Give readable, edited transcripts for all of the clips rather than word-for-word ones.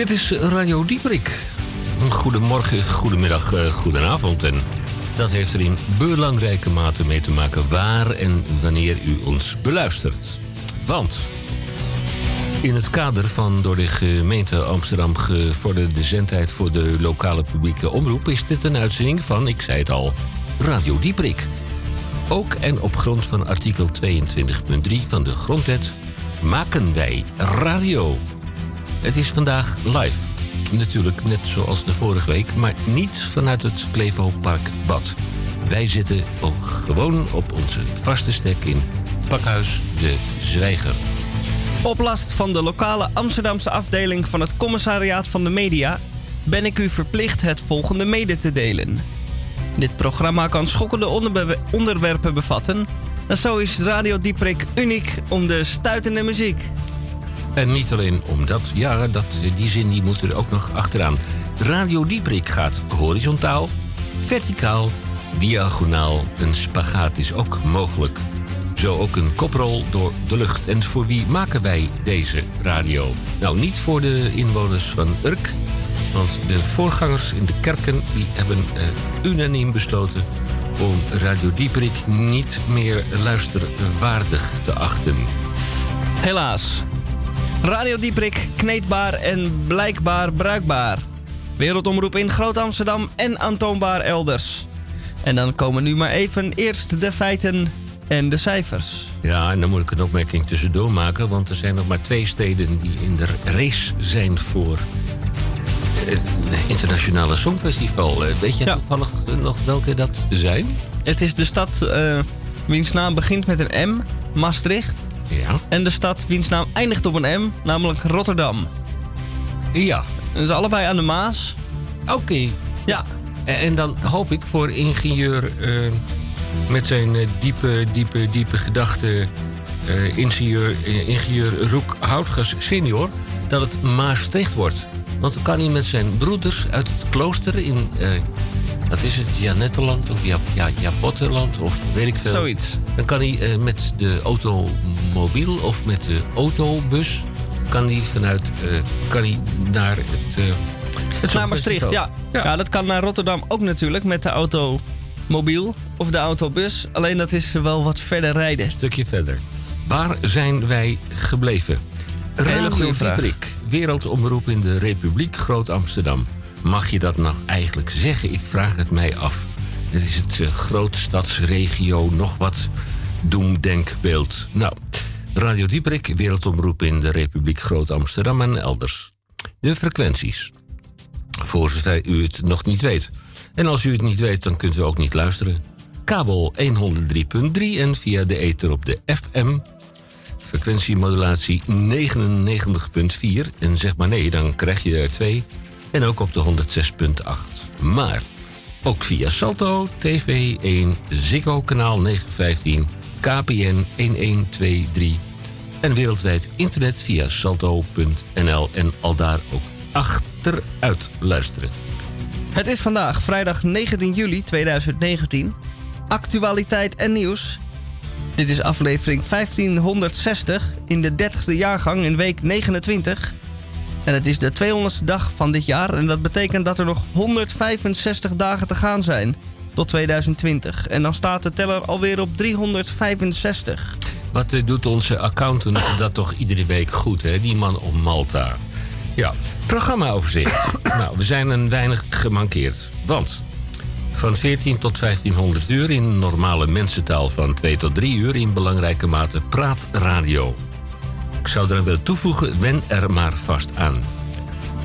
Dit is Radio Dieprik. Goedemorgen, goedemiddag, goedenavond. En dat heeft er in belangrijke mate mee te maken waar en wanneer u ons beluistert. Want in het kader van door de gemeente Amsterdam gevorderde zendtijd voor de lokale publieke omroep is dit een uitzending van, ik zei het al, Radio Dieprik. Ook en op grond van artikel 22.3 van de Grondwet maken wij radio. Het is vandaag live. Natuurlijk net zoals de vorige week, maar niet vanuit het Flevoparkbad. Wij zitten gewoon op onze vaste stek in Pakhuis de Zwijger. Op last van de lokale Amsterdamse afdeling van het Commissariaat van de Media ben ik u verplicht het volgende mede te delen. Dit programma kan schokkende onderwerpen bevatten. En zo is Radio Dieprik uniek om de stuitende muziek. En niet alleen om dat, ja, die zin die moet er ook nog achteraan. Radio Dieprik gaat horizontaal, verticaal, diagonaal. Een spagaat is ook mogelijk. Zo ook een koprol door de lucht. En voor wie maken wij deze radio? Nou, niet voor de inwoners van Urk. Want de voorgangers in de kerken die hebben unaniem besloten om Radio Dieprik niet meer luisterwaardig te achten. Helaas. Radio Dieprik, kneedbaar en blijkbaar bruikbaar. Wereldomroep in Groot Amsterdam en aantoonbaar elders. En dan komen nu maar even eerst de feiten en de cijfers. Ja, en dan moet ik een opmerking tussendoor maken, want er zijn nog maar 2 steden die in de race zijn voor het Internationale Songfestival. Weet je toevallig nog welke dat zijn? Het is de stad wiens naam begint met een M, Maastricht. Ja. En de stad wiens naam eindigt op een M, namelijk Rotterdam. Ja. En ze allebei aan de Maas. Oké. Ja. En dan hoop ik voor ingenieur met zijn diepe gedachten, ingenieur Roekhoutges senior, dat het Maastricht wordt. Want dan kan hij met zijn broeders uit het klooster in, wat is het, Janetteland of Japotteland of weet ik veel. Zoiets. Dan kan hij met de automobiel of met de autobus kan hij naar het naar Maastricht, ja. Ja, dat kan naar Rotterdam ook natuurlijk met de automobiel of de autobus. Alleen dat is wel wat verder rijden. Een stukje verder. Waar zijn wij gebleven? Hele goede vraag. Wereldomroep in de Republiek Groot Amsterdam. Mag je dat nog eigenlijk zeggen? Ik vraag het mij af. Het is het grootstadsregio nog wat doemdenkbeeld. Nou, Radio Dieprik, wereldomroep in de Republiek Groot Amsterdam en elders. De frequenties. Voor zover u het nog niet weet. En als u het niet weet, dan kunt u ook niet luisteren. Kabel 103.3 en via de ether op de FM... frequentiemodulatie 99.4. En zeg maar nee, dan krijg je er 2. En ook op de 106.8. Maar ook via Salto, TV1, Ziggo kanaal 915, KPN 1123. En wereldwijd internet via salto.nl. En aldaar ook achteruit luisteren. Het is vandaag vrijdag 19 juli 2019. Actualiteit en nieuws. Dit is aflevering 1560 in de 30e jaargang in week 29. En het is de 200ste dag van dit jaar. En dat betekent dat er nog 165 dagen te gaan zijn tot 2020. En dan staat de teller alweer op 365. Wat doet onze accountant dat toch iedere week goed, hè? Die man op Malta. Ja, programmaoverzicht. Nou, we zijn een weinig gemankeerd. Want van 14 tot 1500 uur in normale mensentaal, van 2 tot 3 uur in belangrijke mate praatradio. Ik zou eraan willen toevoegen, wen er maar vast aan.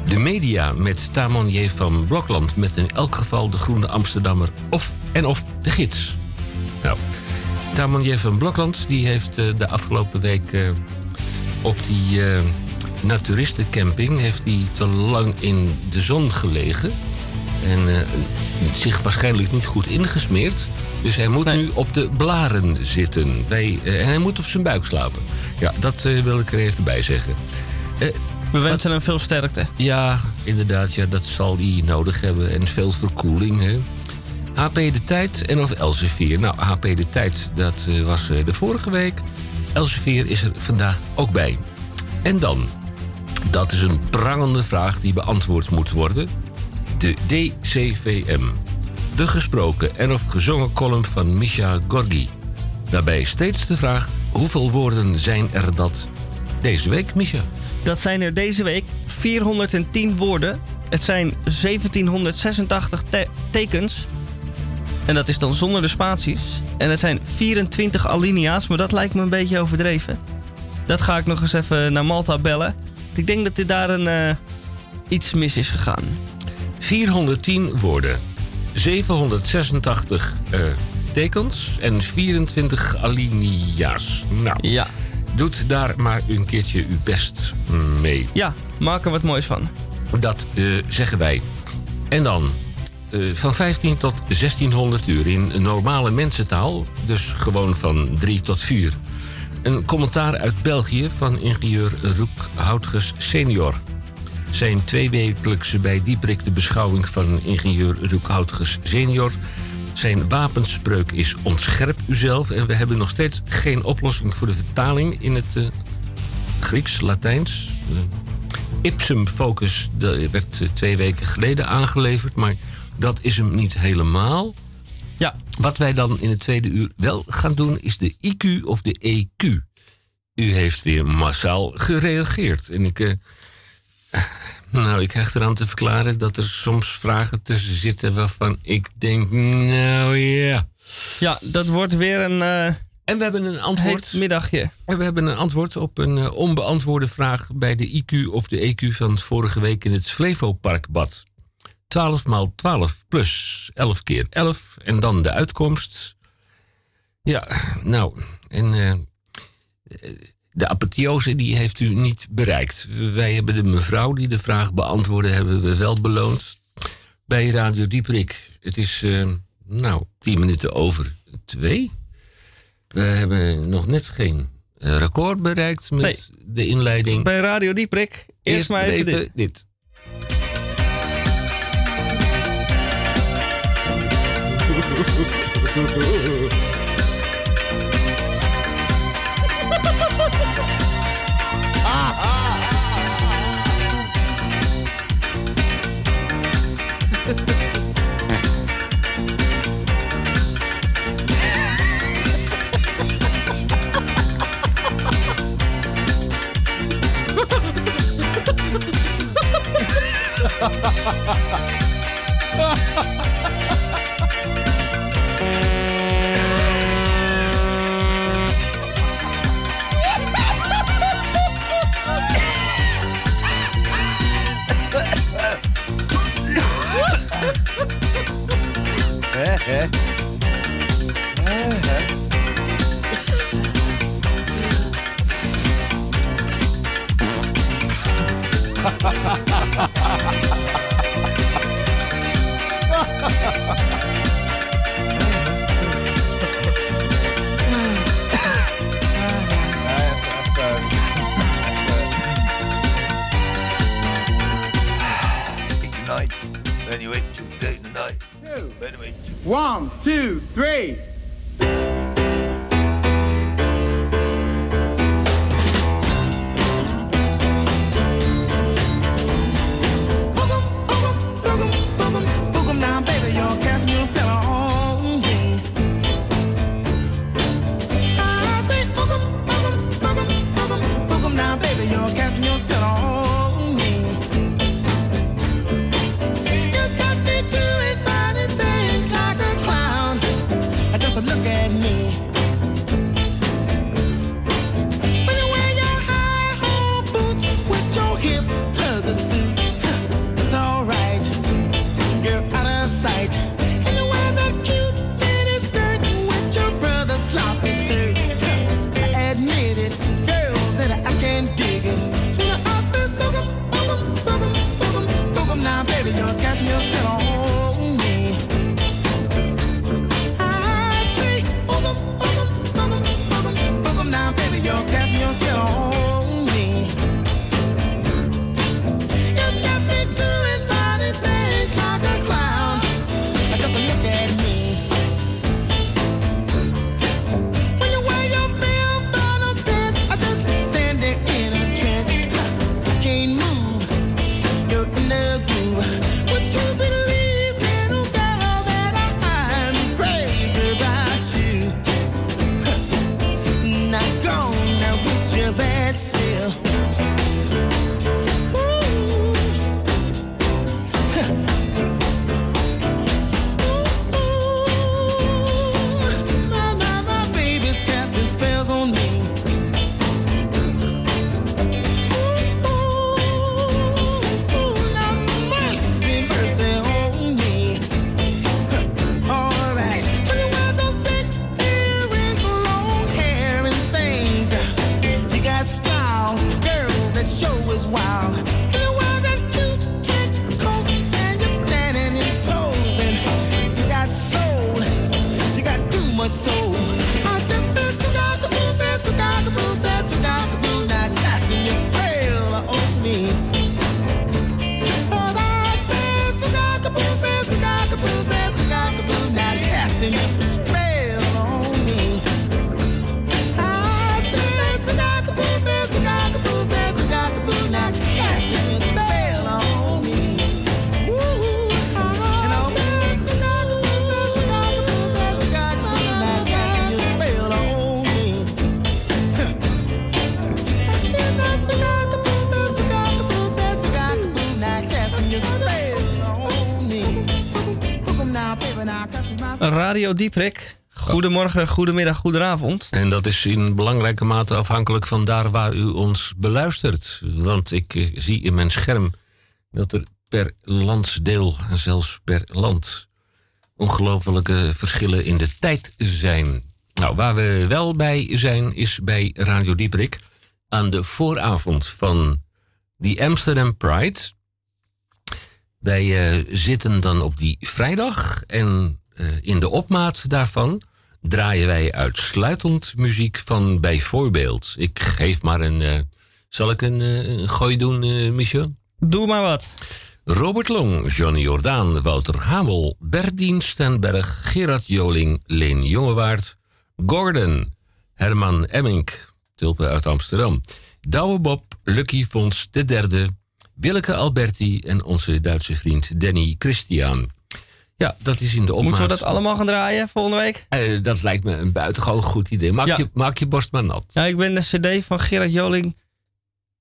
De media met Tamonier van Blokland, met in elk geval de Groene Amsterdammer of de gids. Nou, Tamonier van Blokland die heeft de afgelopen week op die naturistencamping te lang in de zon gelegen. En zich waarschijnlijk niet goed ingesmeerd. Dus hij moet nu op de blaren zitten. En hij moet op zijn buik slapen. Ja, dat wil ik er even bij zeggen. We wensen hem veel sterkte. Ja, inderdaad. Ja, dat zal hij nodig hebben. En veel verkoeling. Hè. HP de tijd en of Elsevier. Nou, HP de tijd, dat was de vorige week. Elsevier is er vandaag ook bij. En dan Dat is een prangende vraag die beantwoord moet worden. De DCVM. De gesproken en of gezongen column van Mischa Gorgi. Daarbij steeds de vraag, hoeveel woorden zijn er dat deze week, Mischa? Dat zijn er deze week 410 woorden. Het zijn 1786 tekens. En dat is dan zonder de spaties. En het zijn 24 alinea's, maar dat lijkt me een beetje overdreven. Dat ga ik nog eens even naar Malta bellen. Ik denk dat dit daar iets mis is gegaan. 410 woorden, 786 tekens en 24 alinea's. Nou, ja. Doet daar maar een keertje uw best mee. Ja, maak er wat moois van. Dat zeggen wij. En dan, van 15 tot 1600 uur in normale mensentaal. Dus gewoon van 3 tot 4. Een commentaar uit België van ingenieur Roekhoutges senior. Zijn tweewekelijkse bij Dieprik de beschouwing van ingenieur Roekhoutges senior. Zijn wapenspreuk is ontscherp uzelf. En we hebben nog steeds geen oplossing voor de vertaling in het Grieks, Latijns. Ipsum focus werd 2 weken geleden aangeleverd, maar dat is hem niet helemaal. Ja. Wat wij dan in het tweede uur wel gaan doen, is de IQ of de EQ. U heeft weer massaal gereageerd. En ik hecht eraan te verklaren dat er soms vragen tussen zitten waarvan ik denk, Ja, dat wordt weer een... En we hebben een antwoord. Heet middagje. En we hebben een antwoord op een onbeantwoorde vraag bij de IQ of de EQ van vorige week in het Flevoparkbad. 12 × 12 plus 11 × 11 en dan de uitkomst. Ja, nou, en de apotheose die heeft u niet bereikt. Wij hebben de mevrouw die de vraag beantwoordde, hebben we wel beloond. Bij Radio Dieprik. Het is 1:10 over 2. We hebben nog net geen record bereikt met de inleiding. Bij Radio Dieprik. Eerst maar even dit. Radio Dieprik. Goedemorgen, goedemiddag, goedenavond. En dat is in belangrijke mate afhankelijk van daar waar u ons beluistert. Want ik zie in mijn scherm dat er per landsdeel en zelfs per land ongelofelijke verschillen in de tijd zijn. Nou, waar we wel bij zijn is bij Radio Dieprik aan de vooravond van die Amsterdam Pride. Wij zitten dan op die vrijdag en in de opmaat daarvan draaien wij uitsluitend muziek van bijvoorbeeld. Ik geef maar een... zal ik een gooi doen, Michel? Doe maar wat. Robert Long, Johnny Jordaan, Wouter Hamel, Berdien Stenberg, Gerard Joling, Leen Jongewaard, Gordon, Herman Emmink, Tulpen uit Amsterdam, Douwe Bob, Lucky Fons de Derde, Willeke Alberti en onze Duitse vriend Danny Christian. Ja, dat is in de opmaat. Moeten we dat allemaal gaan draaien volgende week? Dat lijkt me een buitengewoon goed idee. Maak je borst maar nat. Ja, ik ben de cd van Gerard Joling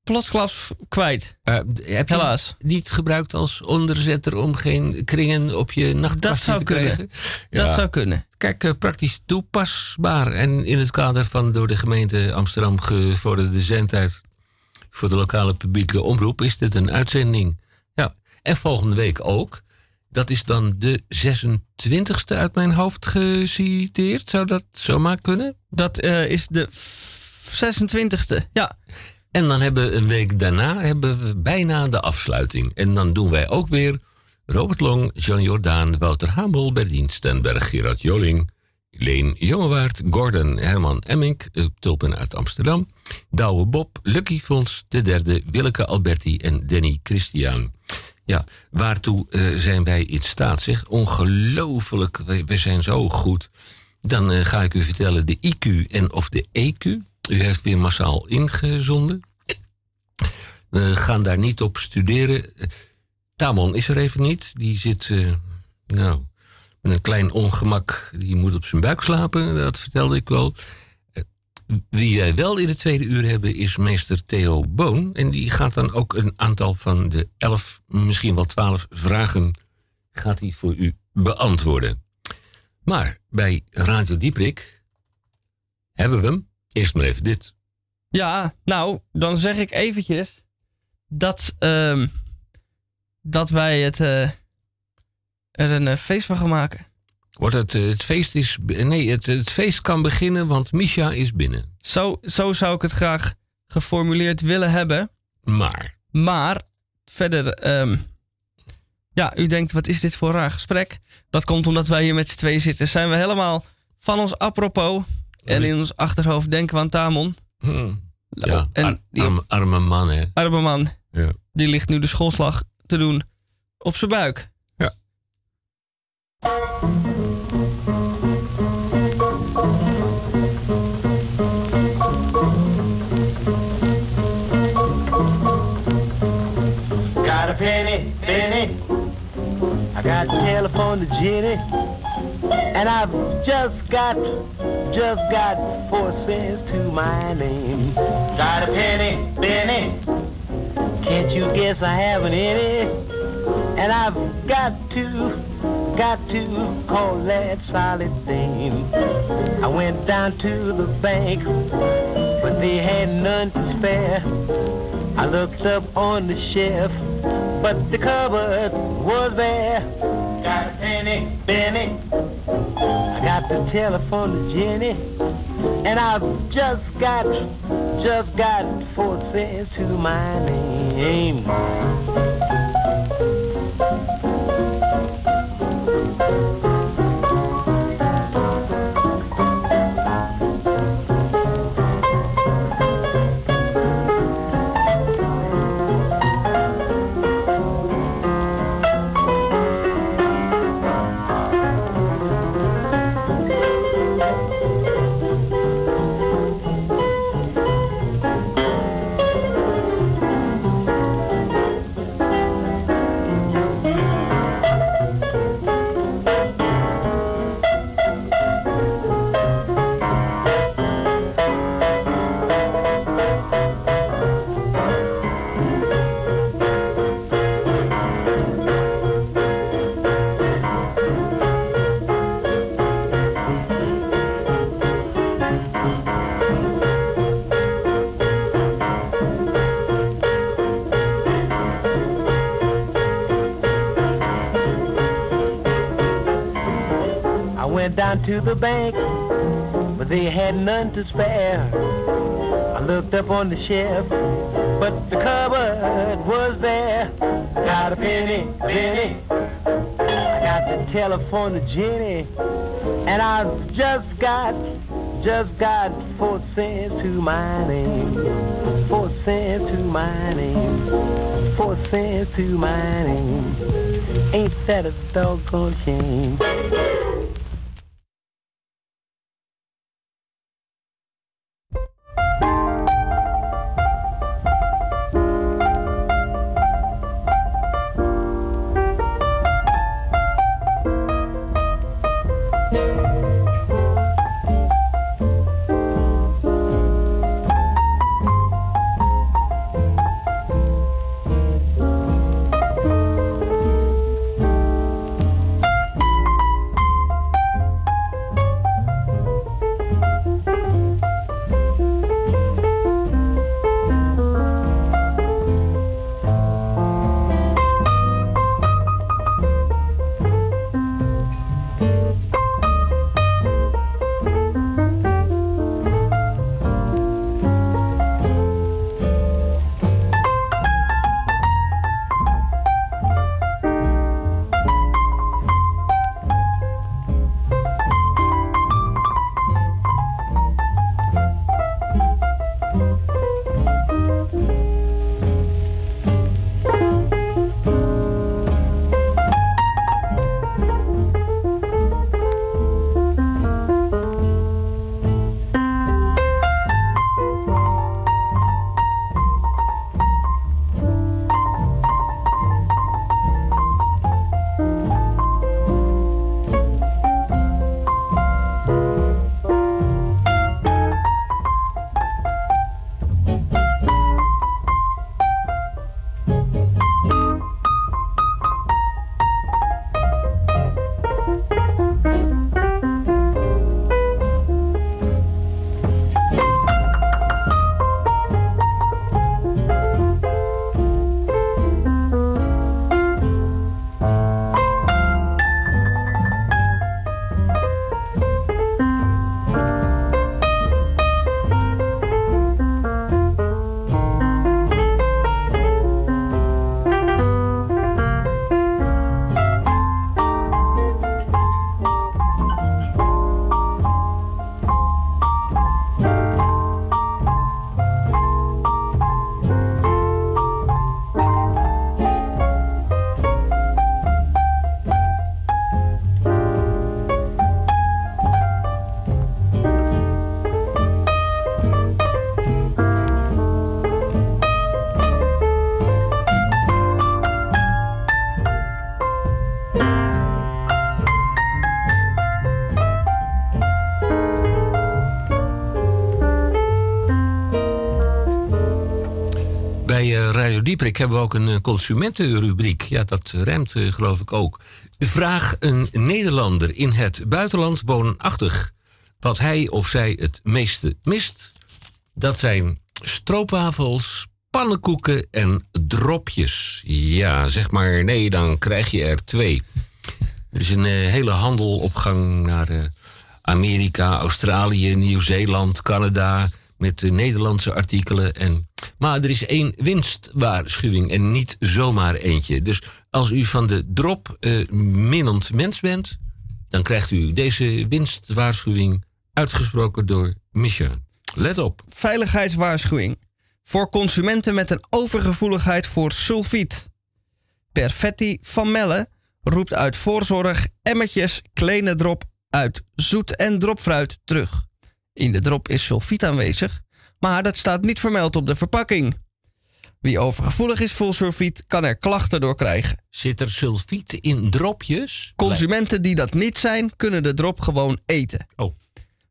plotsklaps kwijt. Heb je helaas niet gebruikt als onderzetter om geen kringen op je nachtkastje te krijgen? Ja. Dat zou kunnen. Kijk, praktisch toepasbaar. En in het kader van door de gemeente Amsterdam gevorderde zendtijd voor de lokale publieke omroep is dit een uitzending. Ja. En volgende week ook. Dat is dan de 26e uit mijn hoofd geciteerd. Zou dat zomaar kunnen? Dat is de 26e, ja. En dan hebben we een week daarna bijna de afsluiting. En dan doen wij ook weer Robert Long, Johnny Jordaan, Wouter Hamel, Berdien Stenberg, Gerard Joling, Leen Jongewaard, Gordon, Herman Emmink, Tulpen uit Amsterdam, Douwe Bob, Lucky Fons de Derde, Willeke Alberti en Danny Christian. Ja, waartoe zijn wij in staat, zeg? Ongelooflijk, we zijn zo goed. Dan ga ik u vertellen de IQ en of de EQ. U heeft weer massaal ingezonden. We gaan daar niet op studeren. Tamon is er even niet. Die zit met een klein ongemak. Die moet op zijn buik slapen, dat vertelde ik wel. Wie wij wel in de tweede uur hebben is meester Theo Boon. En die gaat dan ook een aantal van de 11, misschien wel 12 vragen gaat hij voor u beantwoorden. Maar bij Radio Dieprik hebben we hem. Eerst maar even dit. Ja, nou, dan zeg ik eventjes dat wij er een feest van gaan maken. Wordt het feest is... Nee, het feest kan beginnen, want Mischa is binnen. Zo zou ik het graag geformuleerd willen hebben. Maar, verder... ja, u denkt, wat is dit voor een raar gesprek? Dat komt omdat wij hier met z'n tweeën zitten. Zijn we helemaal van ons apropos... En in ons achterhoofd denken we aan Tamon. Ja, en arme man, hè? Arme man. Ja. Die ligt nu de schoolslag te doen op zijn buik. Ja. Got a penny. I got the telephone to Jenny. And I've just got 4 cents to my name. Got a penny. Can't you guess I haven't any? And I've got to call that solid thing. I went down to the bank, but they had none to spare. I looked up on the shelf, but the cupboard was bare. Got a penny. I got the telephone to Jenny, and I've just got 4 cents to my name. went down to the bank, but they had none to spare. I looked up on the shelf, but the cupboard was bare. I got a penny, I got the telephone to Jenny, and I just got 4 cents to my name, 4 cents to my name, 4 cents to my name. Ain't that a doggone shame? Radio Dieprik hebben we ook een consumentenrubriek. Ja, dat remt geloof ik ook. Vraag een Nederlander in het buitenland woonachtig wat hij of zij het meeste mist. Dat zijn stroopwafels, pannenkoeken en dropjes. Ja, zeg maar nee, dan krijg je er 2. Er is een hele handel op gang naar Amerika, Australië, Nieuw-Zeeland, Canada, met de Nederlandse artikelen. Maar er is 1 winstwaarschuwing en niet zomaar eentje. Dus als u van de drop minnend mens bent, dan krijgt u deze winstwaarschuwing uitgesproken door Mischa. Let op. Veiligheidswaarschuwing. Voor consumenten met een overgevoeligheid voor sulfiet. Perfetti van Melle roept uit voorzorg emmertjes kleine drop uit zoet en dropfruit terug. In de drop is sulfiet aanwezig, maar dat staat niet vermeld op de verpakking. Wie overgevoelig is voor sulfiet, kan er klachten door krijgen. Zit er sulfiet in dropjes? Consumenten die dat niet zijn, kunnen de drop gewoon eten. Oh.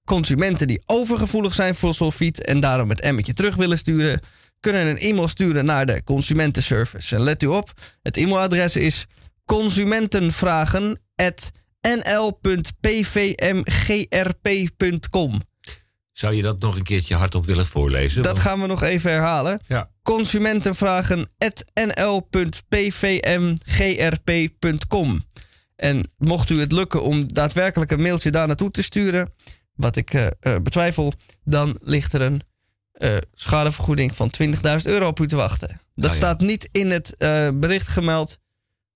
Consumenten die overgevoelig zijn voor sulfiet en daarom het emmertje terug willen sturen, kunnen een e-mail sturen naar de consumentenservice. En let u op, het e-mailadres is consumentenvragen@nl.pvmgrp.com. Zou je dat nog een keertje hardop willen voorlezen? Dat gaan we nog even herhalen. Ja. Consumentenvragen@nl.pvmgrp.com. En mocht u het lukken om daadwerkelijk een mailtje daar naartoe te sturen, wat ik betwijfel, dan ligt er een schadevergoeding van €20.000 op u te wachten. Dat staat niet in het bericht gemeld,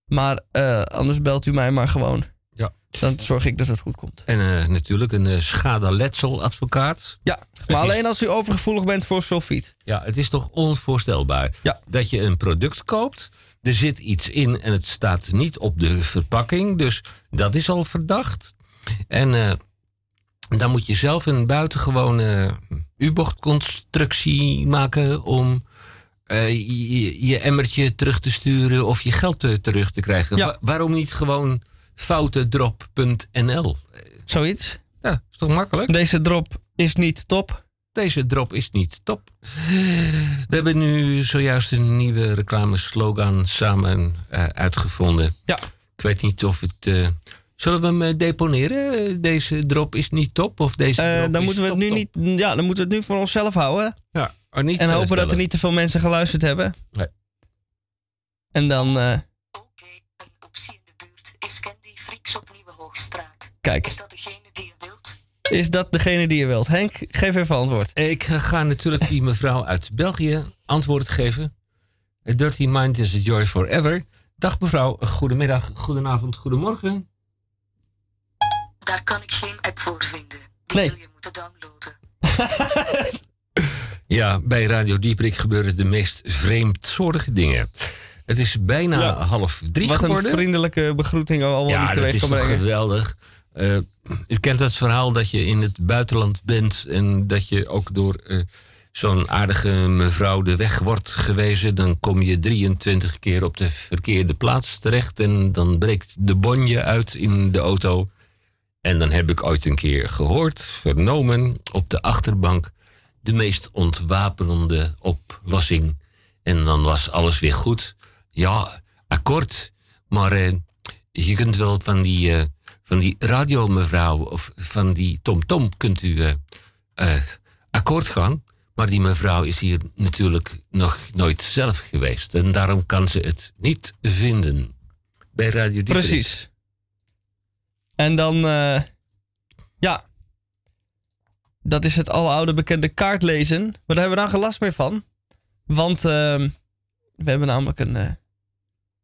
maar anders belt u mij maar gewoon. Ja. Dan zorg ik dat het goed komt. En natuurlijk een schadeletseladvocaat. Ja, maar alleen als u overgevoelig bent voor sulfiet. Ja, het is toch onvoorstelbaar dat je een product koopt. Er zit iets in en het staat niet op de verpakking. Dus dat is al verdacht. En dan moet je zelf een buitengewone U-bochtconstructie maken om je emmertje terug te sturen of je geld terug te krijgen. Ja. Waarom niet gewoon foutendrop.nl? Zoiets? Ja, is toch makkelijk? Deze drop is niet top. We hebben nu zojuist een nieuwe reclameslogan samen uitgevonden. Ja. Ik weet niet of het... Zullen we hem deponeren? Deze drop is niet top? Of deze drop dan is moeten we het nu niet. Ja, dan moeten we het nu voor onszelf houden. Ja, niet en hopen dat er niet te veel mensen geluisterd hebben. Nee. En dan... Oké, een optie in de buurt is Candy Freaks op Nieuwe Hoogstraat. Kijk. Is dat degene die je wilt? Henk, geef even antwoord. Ik ga natuurlijk die mevrouw uit België antwoord geven. A dirty mind is a joy forever. Dag mevrouw, goedemiddag, goedenavond, goedemorgen. Daar kan ik geen app voor vinden. Die zul je moeten downloaden. Ja, bij Radio Dieprik gebeuren de meest vreemdsoortige dingen. Het is bijna 2:30 geworden. Wat een vriendelijke begroeting al niet teweeg kan brengen. Ja, dat is geweldig. U kent het verhaal dat je in het buitenland bent en dat je ook door zo'n aardige mevrouw de weg wordt gewezen. Dan kom je 23 keer op de verkeerde plaats terecht en dan breekt de bonje uit in de auto. En dan heb ik ooit een keer gehoord, vernomen op de achterbank, de meest ontwapenende oplossing. En dan was alles weer goed. Ja, akkoord, maar je kunt wel van die radiomevrouw of van die tomtom kunt u akkoord gaan. Maar die mevrouw is hier natuurlijk nog nooit zelf geweest. En daarom kan ze het niet vinden bij Radio Dieprik. Precies. En dan, dat is het aloude bekende kaartlezen. Maar daar hebben we nou geen last meer van. Want we hebben namelijk een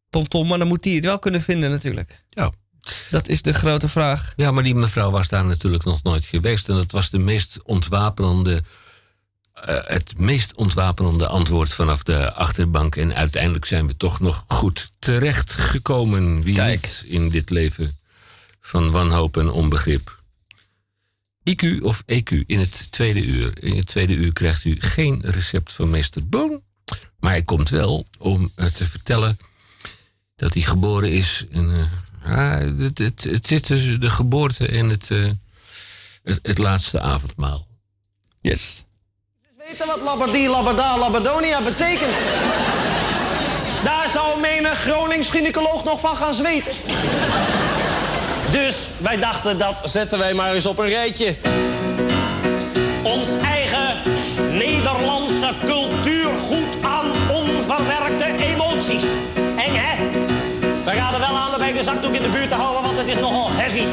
tomtom, maar dan moet die het wel kunnen vinden natuurlijk. Ja. Dat is de grote vraag. Ja, maar die mevrouw was daar natuurlijk nog nooit geweest. En dat was de meest ontwapenende, het meest ontwapenende antwoord vanaf de achterbank. En uiteindelijk zijn we toch nog goed terechtgekomen. Wie niet in dit leven van wanhoop en onbegrip. IQ of EQ in het tweede uur. In het tweede uur krijgt u geen recept van meester Boon. Maar hij komt wel om te vertellen dat hij geboren is. Het zit tussen de geboorte en het laatste avondmaal. Yes. Dus weten wat labberdie, labberda, labberdonia betekent? Daar zou menig Gronings gynaecoloog nog van gaan zweten. Dus wij dachten, dat zetten wij maar eens op een rijtje. Ons eigen Nederlandse cultuurgoed aan onverwerkte emoties. Eng, hè? We raden wel aan bij de zakdoek in de buurt te houden, want het is nogal heavy.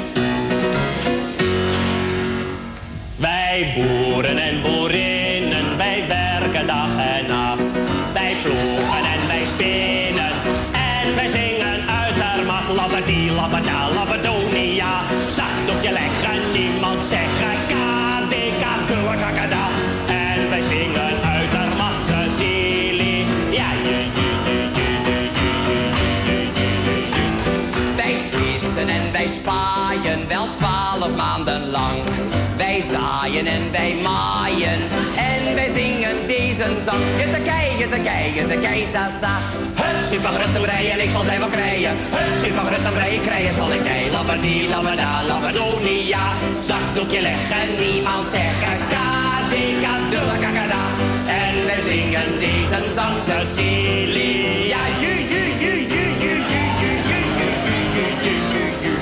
Wij boeren en boerinnen, wij werken dag en nacht. Wij ploegen en wij spinnen en wij zingen uit haar macht. Labberdie, labbada, labbedonia, zakdoekje leggen, niemand zeggen kadeka, doekakada. En wij zingen uit haar macht, Cecilie, ja, wij splitten en wij spaaien, wel 12 maanden lang. Wij zaaien en wij maaien en wij zingen deze zang. Jittekei, jittekei, sasa. Het supergruttenbrei en ik zal die wel krijgen. Het supergruttenbrei krijgen zal ik die. Labberdie, labbada, labberdonia. Zakdoekje leggen, niemand zeggen kadeka, dulakakada. En wij zingen deze zang, Cecilia,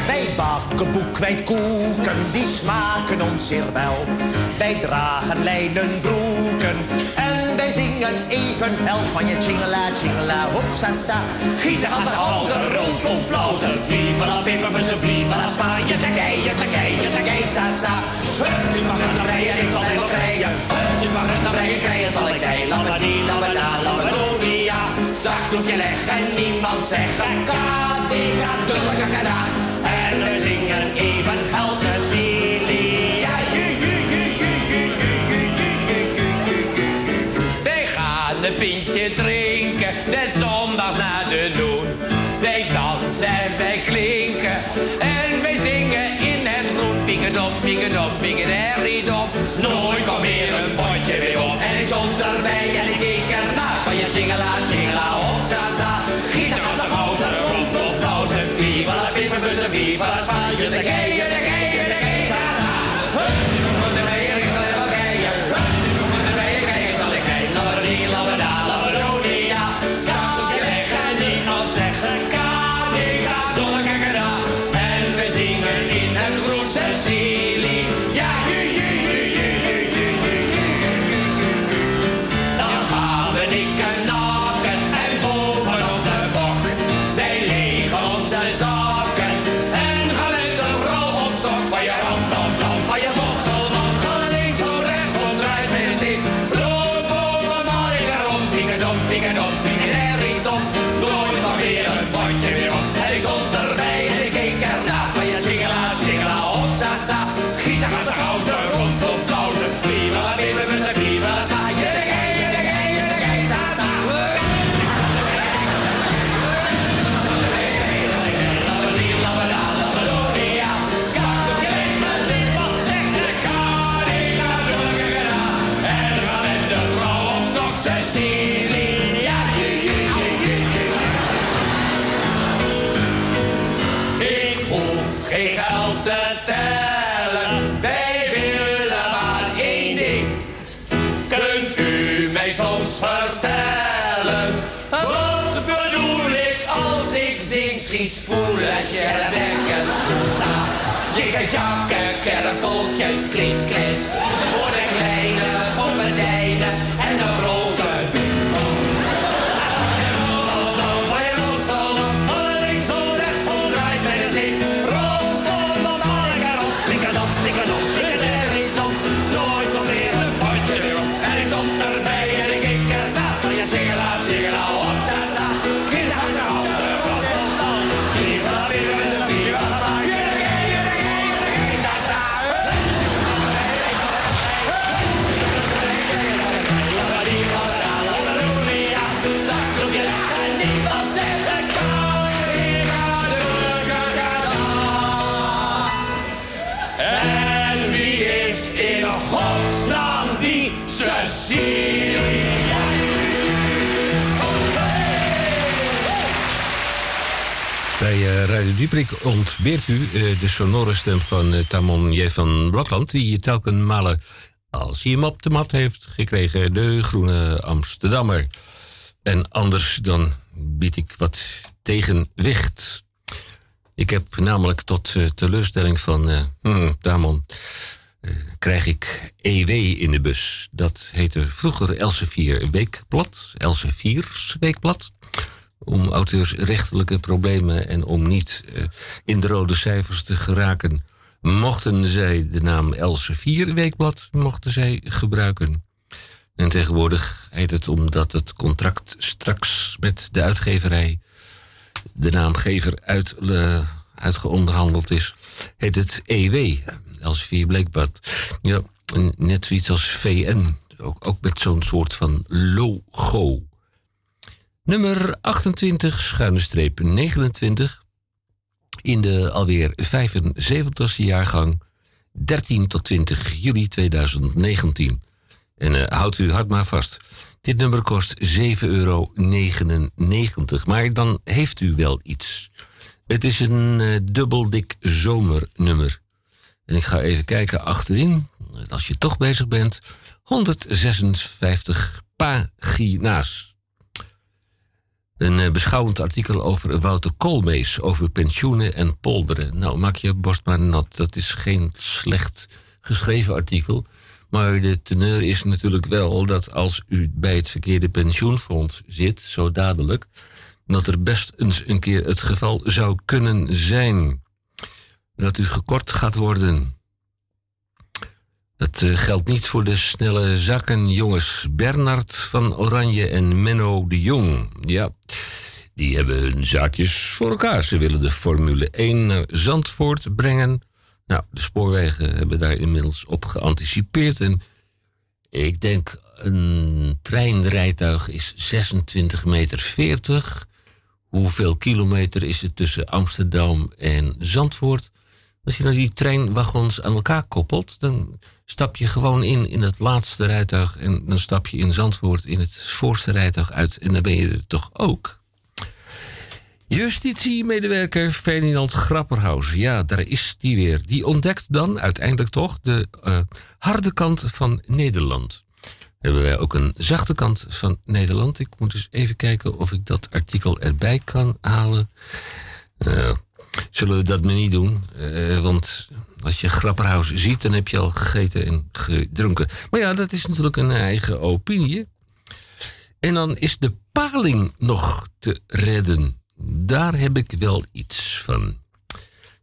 wij bakken boekwijdkoeken, die smaken ons zeer wel. Wij dragen lijnen broeken en wij zingen even wel van je tjingela, tjingela, hopsasa. Giezen als halzen, rood van flauzen. Vliegen la pippenbussen, vliegen la Spanje. Turkije, Turkije, Turkije, sasa. Hup, u mag het breien, ik zal hem wel breien. Hup, u mag het breien, krijgen zal ik deel. Labbadie, labbada, labbadoria. Zakdoekje leggen en niemand zeggen. Kadika, dulkakada. En we zingen even wel Cecilia. Een pintje drinken, des zondags na de noen. Wij dansen en wij klinken en wij zingen in het groen. Vingerdop, vingerdop, vingerherriedop. Nooit kwam meer een potje weer op. En ik stond erbij en ik keek erna. Van je tjingela, tjingela, op, zaza. Giezen was een gozer, roef, roef, lauze. Viva la pimperbussen, viva la Spanje. De keien, de keien, de keien, zaza. Hup, supergoed erbij en ik zal er wel keien. Hup, supergoed erbij en keien zal ik keien. Labberdie, labberdaan. Spoelen, scherbekkers, poesa. Jikkerjakken, kerkeltjes, klis, klis. Voor de kleine poppendijnen en de grote piepel. Van je rosselen, alle links om rechts omdraait bij de zin. Rondom, allemaal erop, flikkerdop, flikkerdop, flikkerdop. Nooit nog weer een potje weer op. En ik stond erbij en ik keek erna. Van je tjingela, tjingela, op, sasa. Bij Radio Dieprik ontbeert u de sonore stem van Tamonier van Blokland, die telkens malen, als hij hem op de mat heeft gekregen, de Groene Amsterdammer. En anders dan bied ik wat tegenwicht. Ik heb namelijk tot teleurstelling van Tamon... krijg ik EW in de bus. Dat heette vroeger Elsevier Weekblad. Elseviers Weekblad. Om auteursrechtelijke problemen en om niet in de rode cijfers te geraken, mochten zij de naam Elsevier Weekblad mochten zij gebruiken. En tegenwoordig heet het, omdat het contract straks met de uitgeverij de naamgever uitgeonderhandeld is, heet het EW. Elsevier Weekblad. Ja, net zoiets als VN. Ook met zo'n soort van logo. Nummer 28-29 in de alweer 75e jaargang, 13 tot 20 juli 2019. En houdt u hard maar vast. Dit nummer kost €7,99. Maar dan heeft u wel iets. Het is een dubbeldik zomernummer. En ik ga even kijken achterin, als je toch bezig bent. 156 pagina's. Een beschouwend artikel over Wouter Koolmees, over pensioenen en polderen. Nou, maak je borst maar nat. Dat is geen slecht geschreven artikel. Maar de teneur is natuurlijk wel dat als u bij het verkeerde pensioenfonds zit, zo dadelijk, dat er best eens een keer het geval zou kunnen zijn dat u gekort gaat worden. Dat geldt niet voor de snelle zakken, jongens. Bernard van Oranje en Menno de Jong. Ja, die hebben hun zaakjes voor elkaar. Ze willen de Formule 1 naar Zandvoort brengen. Nou, de spoorwegen hebben daar inmiddels op geanticipeerd. En ik denk, een treinrijtuig is 26,40 meter. Hoeveel kilometer is het tussen Amsterdam en Zandvoort? Als je nou die treinwagons aan elkaar koppelt, dan stap je gewoon in het laatste rijtuig en dan stap je in Zandvoort in het voorste rijtuig uit. En dan ben je er toch ook. Justitiemedewerker Ferdinand Grapperhaus, ja, daar is die weer. Die ontdekt dan uiteindelijk toch de harde kant van Nederland. Hebben wij ook een zachte kant van Nederland? Ik moet eens even kijken of ik dat artikel erbij kan halen. Zullen we dat maar niet doen? Want als je Grapperhaus ziet, dan heb je al gegeten en gedronken. Maar ja, dat is natuurlijk een eigen opinie. En dan is de paling nog te redden. Daar heb ik wel iets van.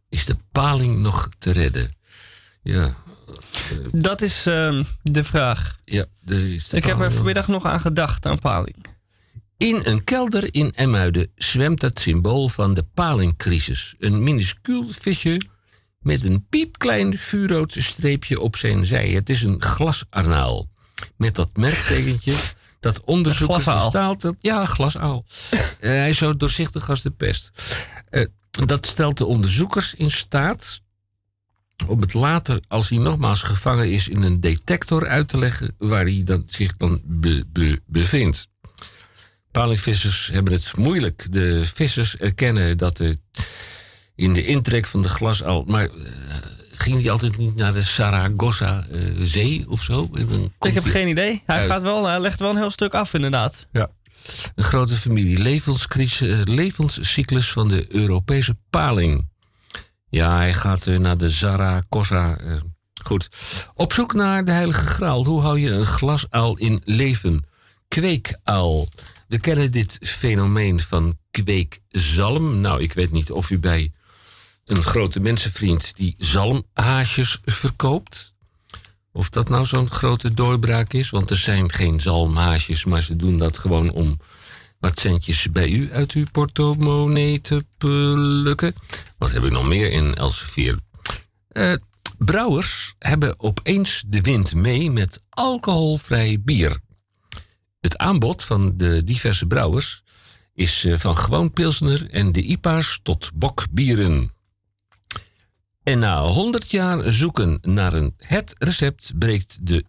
Is de paling nog te redden? Ja. Dat is de vraag. Ja, ik heb er vanmiddag nog aan gedacht, aan paling. In een kelder in Emmuiden zwemt het symbool van de palingcrisis. Een minuscuul visje met een piepklein vuurrood streepje op zijn zij. Het is een glasarnaal. Met dat merktekentje dat onderzoekers verstaalt. Ja, glasaal. Hij is zo doorzichtig als de pest. Dat stelt de onderzoekers in staat om het later, als hij nogmaals gevangen is, in een detector uit te leggen waar hij dan zich dan bevindt. Palingvissers hebben het moeilijk. De vissers erkennen dat er in de intrek van de glasaal... Maar ging die altijd niet naar de Saragossa-zee of zo? Ik heb geen idee. Hij legt wel een heel stuk af, inderdaad. Ja. Een grote familie. Levenscyclus van de Europese paling. Ja, hij gaat naar de Saragossa. Goed. Op zoek naar de Heilige Graal. Hoe hou je een glasaal in leven? Kweekaal. We kennen dit fenomeen van kweekzalm. Nou, ik weet niet of u bij een grote mensenvriend die zalmhaasjes verkoopt, of dat nou zo'n grote doorbraak is. Want er zijn geen zalmhaasjes, maar ze doen dat gewoon om wat centjes bij u uit uw portemonnee te plukken. Wat hebben we nog meer in Elsevier? Brouwers hebben opeens de wind mee met alcoholvrij bier. Het aanbod van de diverse brouwers is van gewoon pilsner en de IPA's tot bokbieren. En na 100 jaar zoeken naar het recept breekt de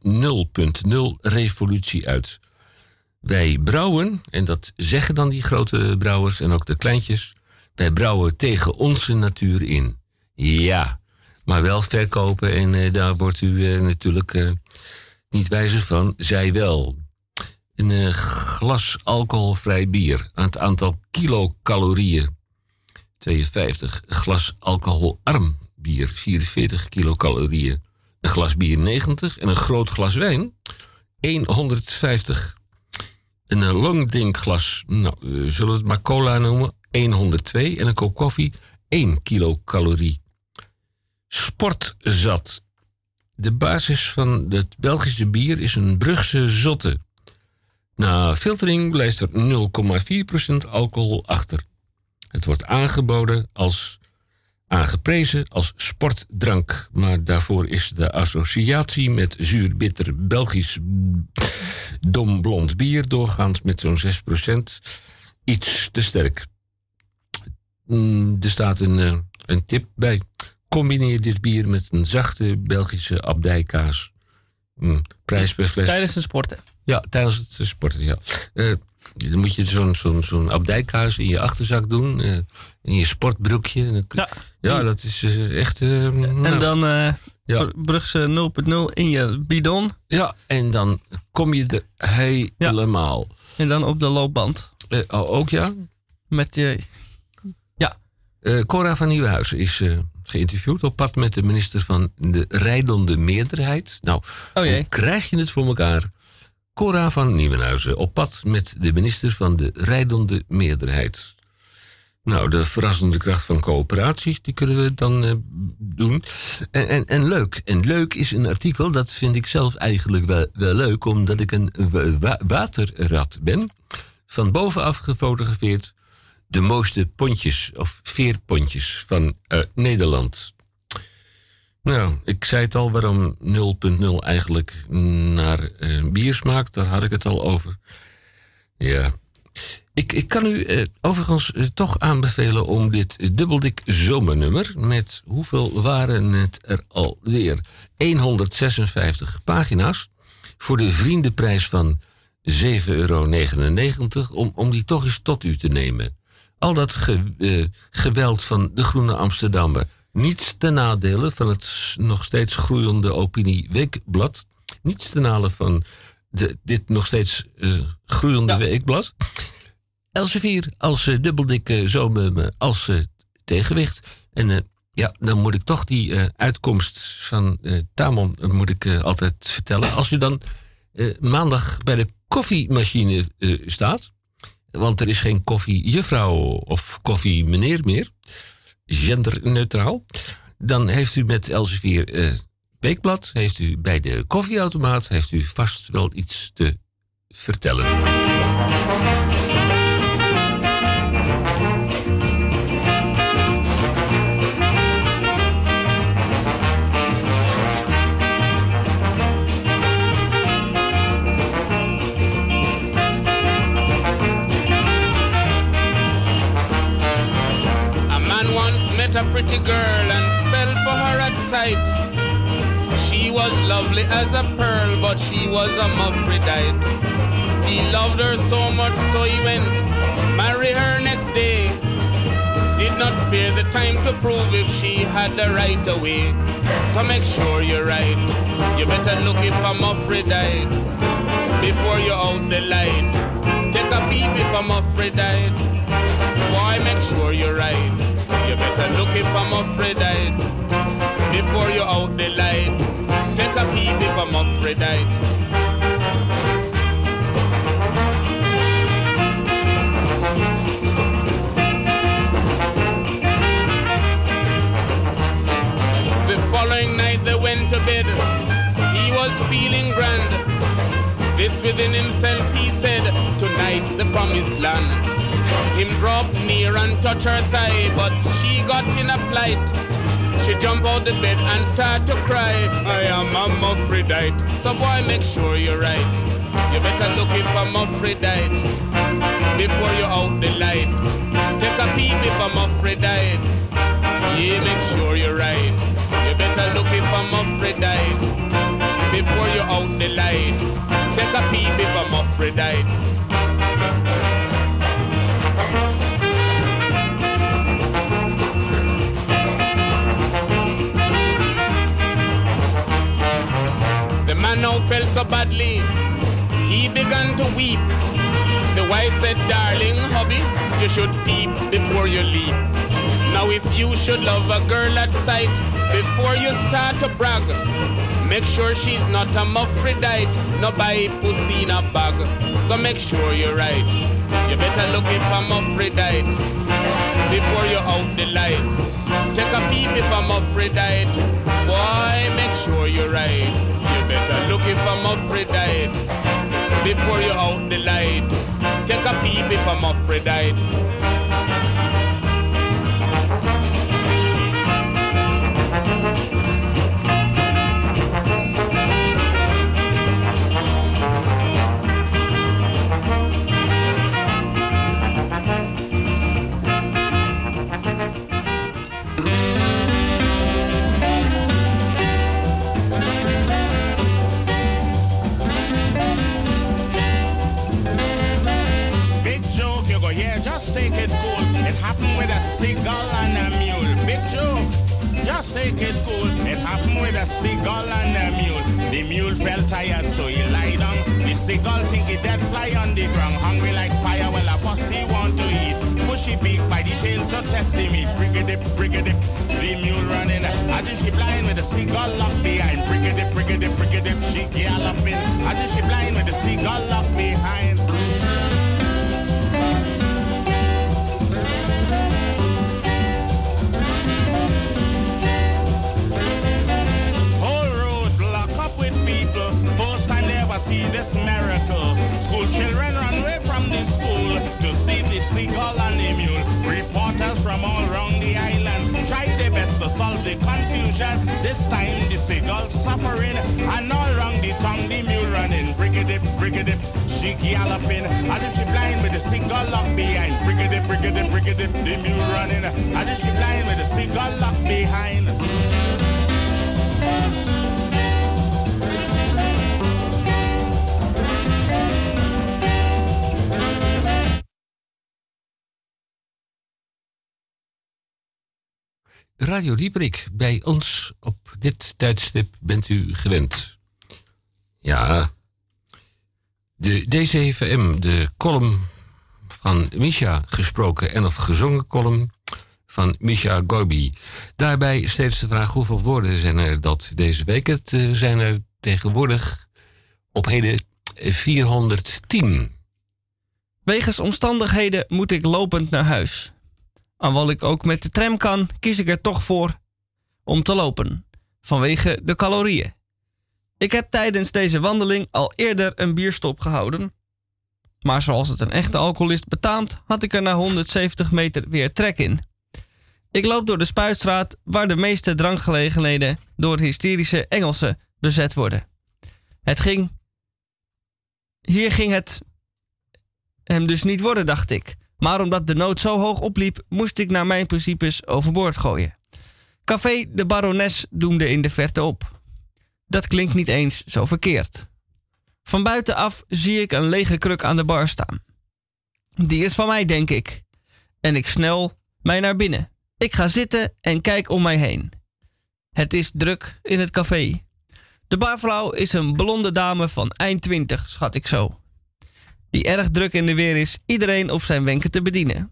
0.0-revolutie uit. Wij brouwen, en dat zeggen dan die grote brouwers en ook de kleintjes, wij brouwen tegen onze natuur in. Ja, maar wel verkopen en daar wordt u natuurlijk niet wijzer van, zij wel. Een glas alcoholvrij bier aan het aantal kilocalorieën. 52. Een glas alcoholarm bier, 44 kilocalorieën. Een glas bier, 90. En een groot glas wijn, 150. En een longdrinkglas, zullen we het maar cola noemen, 102. En een kop koffie, 1 kilocalorie. Sportzat. De basis van het Belgische bier is een Brugse zotte. Na filtering blijft er 0,4% alcohol achter. Het wordt aangeprezen als sportdrank. Maar daarvoor is de associatie met zuurbitter Belgisch domblond bier doorgaans met zo'n 6% iets te sterk. Er staat een tip bij. Combineer dit bier met een zachte Belgische abdijkaas. Prijs per fles. Tijdens de sporten. Ja, tijdens het sporten, ja. Dan moet je zo'n abdijkhuis in je achterzak doen. In je sportbroekje. Ja, ja, dat is echt... Brugse 0.0 in je bidon. Ja, en dan kom je er helemaal. Ja. En dan op de loopband. Ook, ja. Met je... Ja. Cora van Nieuwenhuizen is geïnterviewd op pad met de minister van de rijdende meerderheid. Nou, hoe krijg je het voor elkaar? Cora van Nieuwenhuizen op pad met de minister van de rijdende meerderheid. Nou, de verrassende kracht van coöperatie, die kunnen we dan doen. En leuk. En leuk is een artikel, dat vind ik zelf eigenlijk wel leuk, omdat ik een waterrat ben. Van bovenaf gefotografeerd. De mooiste pontjes, of veerpontjes, van Nederland. Nou, ik zei het al, waarom 0.0 eigenlijk naar bier smaakt. Daar had ik het al over. Ja. Ik kan u overigens toch aanbevelen om dit dubbeldik zomernummer... met hoeveel waren het er alweer? 156 pagina's voor de vriendenprijs van €7,99... om die toch eens tot u te nemen. Al dat geweld van de Groene Amsterdammer... niets ten nadele van het nog steeds groeiende opinieweekblad... niets ten nadele van dit nog steeds groeiende weekblad... Elsevier als dubbeldikke zomer als tegenwicht. En dan moet ik toch die uitkomst van Tamon moet ik altijd vertellen. Als u dan maandag bij de koffiemachine staat... want er is geen koffiejuffrouw of koffiemeneer meer... genderneutraal... dan heeft u met Elsevier weekblad... heeft u bij de koffieautomaat... heeft u vast wel iets te vertellen. A pretty girl and fell for her at sight. She was lovely as a pearl, but she was a hermaphrodite. He loved her so much, so he went marry her next day. Did not spare the time to prove if she had the right away. So make sure you're right. You better look if I'm hermaphrodite before you're out the light. Take a peep if I'm hermaphrodite. Boy, make sure you're right. You better look if I'm hermaphrodite before you're out the light. Take a peep if I'm hermaphrodite. The following night they went to bed. He was feeling grand. This within himself he said, tonight the promised land. Him dropped near and touched her thigh, but she got in a plight. She jumped out the bed and started to cry. I am a hermaphrodite, so boy, make sure you're right. You better look if I'm hermaphrodite before you're out the light. Take a peep if I'm hermaphrodite. Yeah, make sure you're right. You better look if I'm hermaphrodite before you're out the light. Take a peep if I'm hermaphrodite. Man now felt so badly, he began to weep. The wife said, darling, hubby, you should peep before you leap. Now if you should love a girl at sight, before you start to brag, make sure she's not a hermaphrodite, no buy pussy in a bag. So make sure you're right. You better look if I'm hermaphrodite before you're out the light. Take a peep if I'm hermaphrodite. Boy, make sure you're right. Better look if I'm hermaphrodite before you're out the light. Take a peep if I'm hermaphrodite. Take it cool. It happened with a seagull and a mule. Big joke. Just take it cool. It happened with a seagull and a mule. The mule felt tired, so he lied down. The seagull think he dead, fly on the ground, hungry like fire. Well, a pussy want to eat. Pushy beak by the tail to test him. Brigadip, brigadip. The mule run. seagull up behind. Briggity, briggity, briggity, she galloping. I just she blind with the seagull up behind. Whole road block up with people. First time they ever see this miracle. School children run away from the school to see the seagull and the mule. Reporters from all around the island try their best to solve the confusion. This time the seagull suffering, and all wrong the tongue, the mule running. Brigadip, brigadip, she galloping, as if she blind with the seagull up behind. Brigadip, brigadip, brigadip, the mule running, as if she blind with the seagull up behind. Radio Dieprik, bij ons op dit tijdstip bent u gewend. Ja, de DCVM, de column van Mischa, gesproken en of gezongen column van Mischa Gorgi. Daarbij steeds de vraag, hoeveel woorden zijn er dat deze week? Het zijn er tegenwoordig op heden 410. Wegens omstandigheden moet ik lopend naar huis. Aan wat ik ook met de tram kan, kies ik er toch voor om te lopen, vanwege de calorieën. Ik heb tijdens deze wandeling al eerder een bierstop gehouden. Maar zoals het een echte alcoholist betaamt, had ik er na 170 meter weer trek in. Ik loop door de Spuistraat, waar de meeste drankgelegenheden door hysterische Engelsen bezet worden. Hier ging het hem dus niet worden, dacht ik. Maar omdat de nood zo hoog opliep, moest ik naar mijn principes overboord gooien. Café de Barones doemde in de verte op. Dat klinkt niet eens zo verkeerd. Van buitenaf zie ik een lege kruk aan de bar staan. Die is van mij, denk ik. En ik snel mij naar binnen. Ik ga zitten en kijk om mij heen. Het is druk in het café. De barvrouw is een blonde dame van eind 20, schat ik zo. Die erg druk in de weer is, iedereen op zijn wenken te bedienen.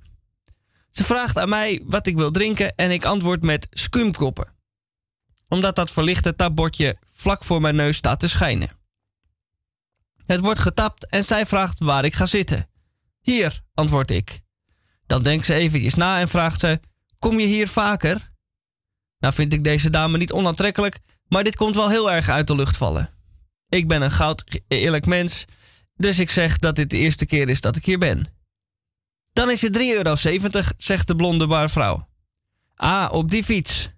Ze vraagt aan mij wat ik wil drinken en ik antwoord met skuumkoppen. Omdat dat verlichte tapbordje vlak voor mijn neus staat te schijnen. Het wordt getapt en zij vraagt waar ik ga zitten. Hier, antwoord ik. Dan denkt ze eventjes na en vraagt ze, kom je hier vaker? Nou vind ik deze dame niet onaantrekkelijk, maar dit komt wel heel erg uit de lucht vallen. Ik ben een goud eerlijk mens, dus ik zeg dat dit de eerste keer is dat ik hier ben. Dan is het €3,70, zegt de blonde barvrouw. Ah, op die fiets.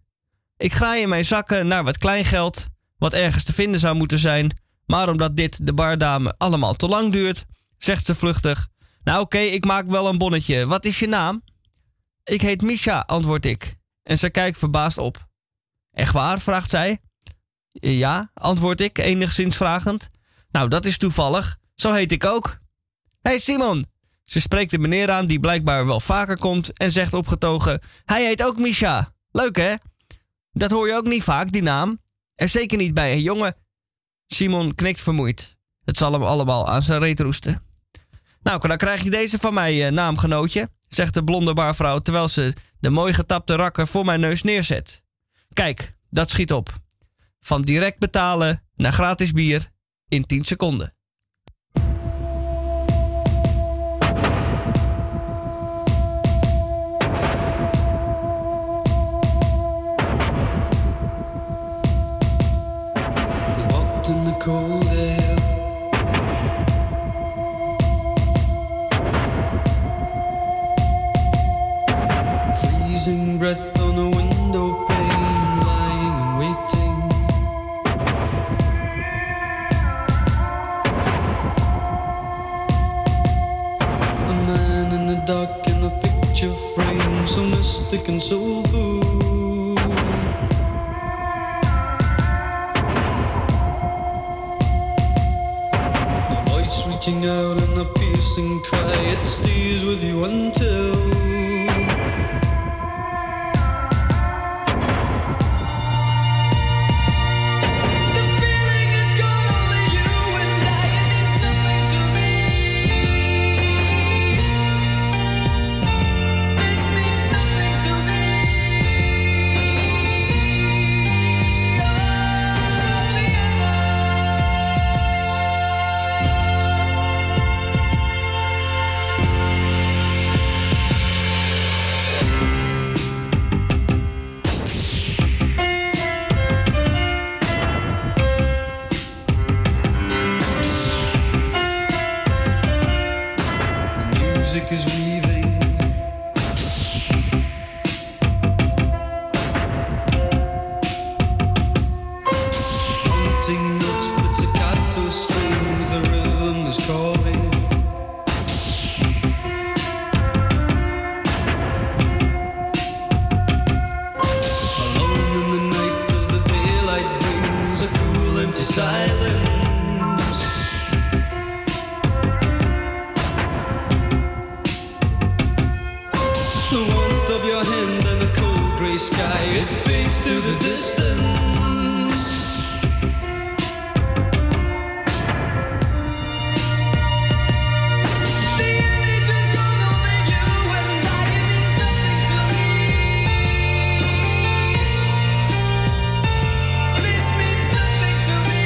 Ik graai in mijn zakken naar wat kleingeld, wat ergens te vinden zou moeten zijn. Maar omdat dit de bardame allemaal te lang duurt, zegt ze vluchtig. Nou oké, ik maak wel een bonnetje. Wat is je naam? Ik heet Mischa, antwoord ik. En ze kijkt verbaasd op. Echt waar, vraagt zij. Ja, antwoord ik, enigszins vragend. Nou, dat is toevallig. Zo heet ik ook. Hey Simon! Ze spreekt de meneer aan die blijkbaar wel vaker komt en zegt opgetogen, hij heet ook Mischa. Leuk hè? Dat hoor je ook niet vaak, die naam. En zeker niet bij een jongen. Simon knikt vermoeid. Het zal hem allemaal aan zijn reet roesten. Nou, dan krijg je deze van mij, naamgenootje, zegt de blonde barvrouw terwijl ze de mooi getapte rakker voor mijn neus neerzet. Kijk, dat schiet op. Van direct betalen naar gratis bier in 10 seconden. Cold air. Freezing breath on the window pane, lying and waiting. A man in the dark in a picture frame, so mystic and soulful. Reaching out in a piercing cry, it stays with you until the feeling is gone, only you and I, it means nothing to me. This means nothing to me. music is weaving. Hunting nuts with staccato strings, the rhythm is calling. Alone in the night as the daylight brings a cool empty silence. Sky, it fades to the distance. The energy's gone over you and I, it means nothing to me. This means nothing to me.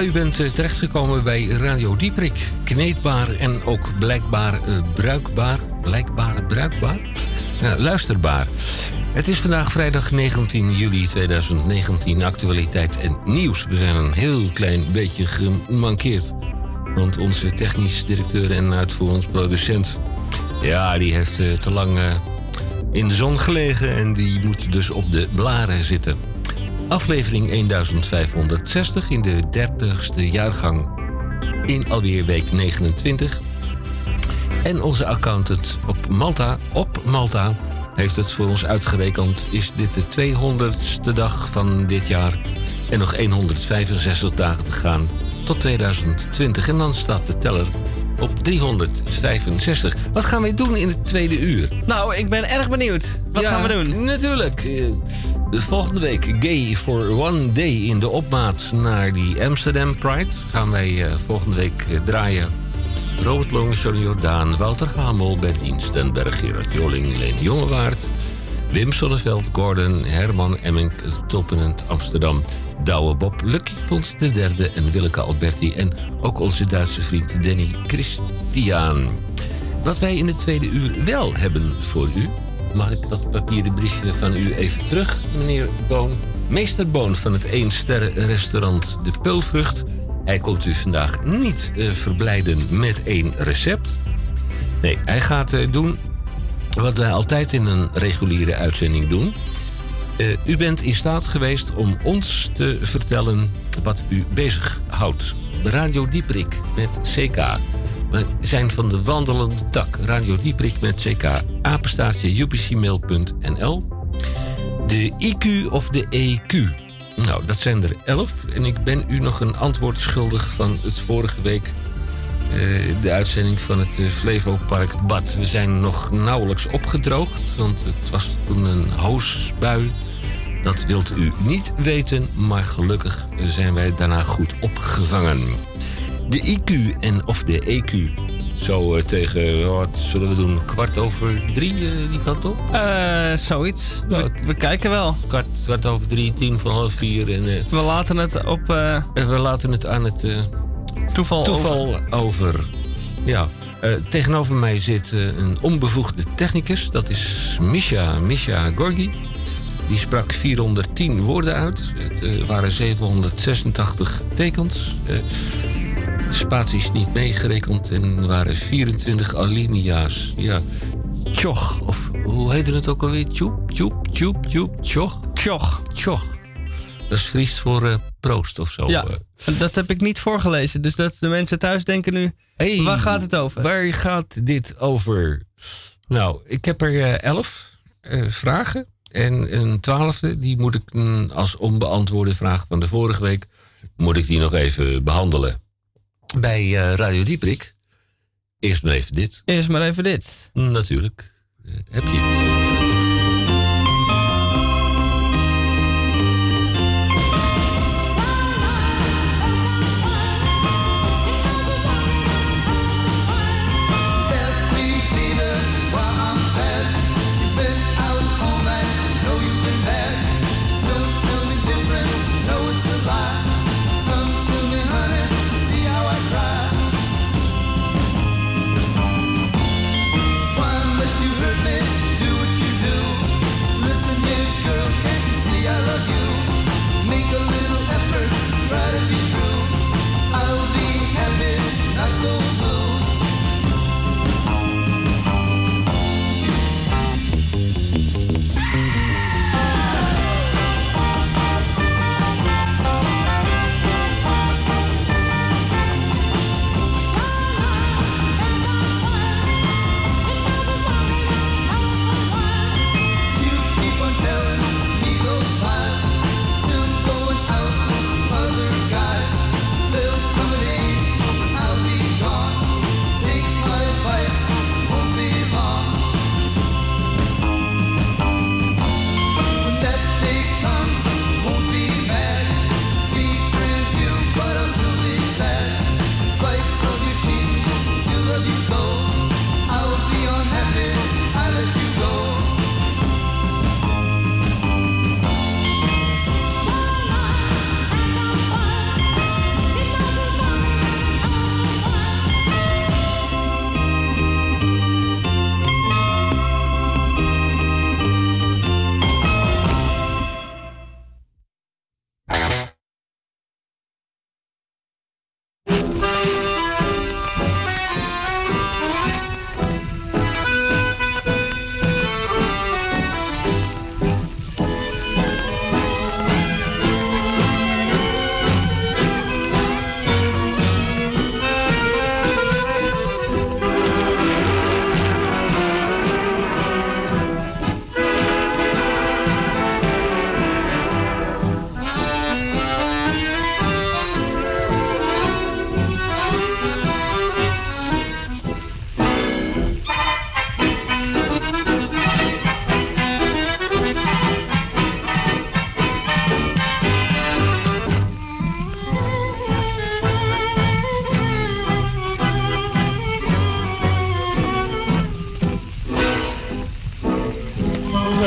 Ja, u bent terechtgekomen bij Radio Dieprik. Kneedbaar en ook bruikbaar? Luisterbaar. Het is vandaag vrijdag 19 juli 2019, actualiteit en nieuws. We zijn een heel klein beetje gemankeerd. Want onze technisch directeur en uitvoerend producent... ja, die heeft te lang in de zon gelegen en die moet dus op de blaren zitten. Aflevering 1560 in de 30ste jaargang in alweer week 29. En onze accountant op Malta heeft het voor ons uitgerekend. Is dit de 200ste dag van dit jaar en nog 165 dagen te gaan tot 2020. En dan staat de teller op 365. Wat gaan wij doen in het tweede uur? Nou, ik ben erg benieuwd. Wat gaan we doen? Natuurlijk. De volgende week Gay for One Day in de opmaat naar die Amsterdam Pride. Gaan wij volgende week draaien. Robert Long, Johnny Jordaan, Wouter Hamel, Berdien Stenberg, Gerard Joling, Leen Jongewaard, Wim Sonneveld, Gordon, Herman Emmink, Tulpen uit Amsterdam, Douwe Bob, Lucky Fons de Derde en Willeke Alberti en ook onze Duitse vriend Danny Christian. Wat wij in het tweede uur wel hebben voor u... Mag ik dat papieren briefje van u even terug, meneer Boon? Meester Boon van het 1-sterren-restaurant De Peulvrucht. Hij komt u vandaag niet verblijden met één recept. Nee, hij gaat doen wat wij altijd in een reguliere uitzending doen. U bent in staat geweest om ons te vertellen wat u bezighoudt. Radio Dieprik met CK. We zijn van de wandelende tak. Radio Dieprik met CK. Apenstaartje upcmail.nl. De IQ of de EQ. Nou, dat zijn er 11. En ik ben u nog een antwoord schuldig van het vorige week. De uitzending van het Flevoparkbad. We zijn nog nauwelijks opgedroogd. Want het was toen een hoosbui. Dat wilt u niet weten. Maar gelukkig zijn wij daarna goed opgevangen. De IQ en of de EQ. Zo tegen, wat zullen we doen, 3:15 die kant op? Zoiets. Nou, we kijken wel. 3:15, 3:10, 3:30 en... we laten het op... we laten het aan het... toeval over. Ja. Tegenover mij zit een onbevoegde technicus. Dat is Mischa Gorgi. Die sprak 410 woorden uit. Het waren 786 tekens. Spaties niet meegerekend en waren 24 alinea's. Ja, tjoch. Of hoe heette het ook alweer? Tjoep, tjoch. Dat is Fries voor proost of zo. Ja, dat heb ik niet voorgelezen. Dus dat de mensen thuis denken nu, hey, waar gaat het over? Waar gaat dit over? Nou, ik heb er 11 vragen. En een 12e, die moet ik als onbeantwoorde vraag van de vorige week... moet ik die nog even behandelen. Bij Radio Dieprik. Eerst maar even dit. Natuurlijk. Heb je het. You do.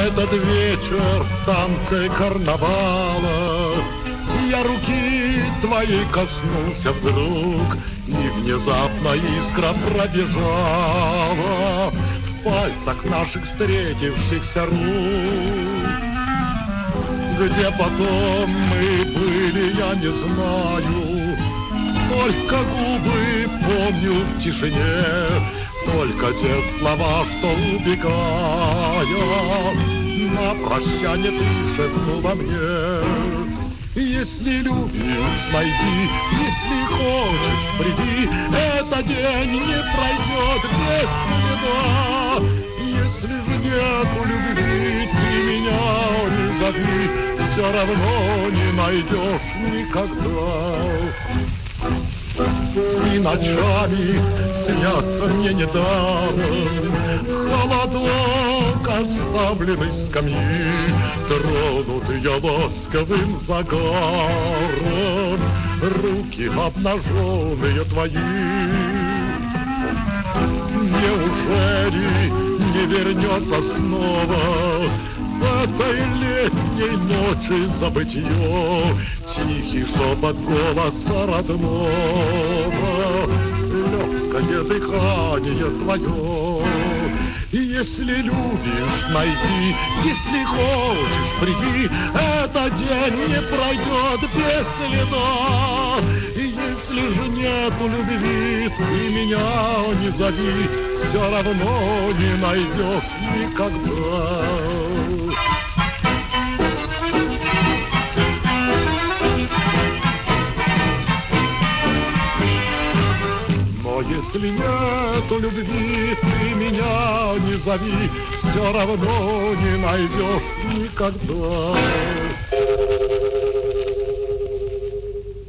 этот вечер танцы карнавала. Я руки твоей коснулся вдруг, и внезапно искра пробежала в пальцах наших встретившихся рук. Где потом мы были, я не знаю, только губы помню в тишине, только те слова, что убегая на прощание ты шепнула мне. Если любишь, найди, если хочешь, приди, этот день не пройдет без следа. Если же нету любви, ты меня не зови, все равно не найдешь никогда. И ночами снятся мне недавно холодок, оставленный с камней, тронут я ласковым загаром, руки обнаженные твои. Неужели не вернется снова в этой летней ночи забытье тихий шепот голоса родного, легкое дыхание твое? Если любишь, найди, если хочешь, приди, этот день не пройдет без следа. Если же нету любви, ты меня не зови, все равно не найдешь никогда. Если нету любви, ты меня не зови, все равно не найдешь никогда. Give me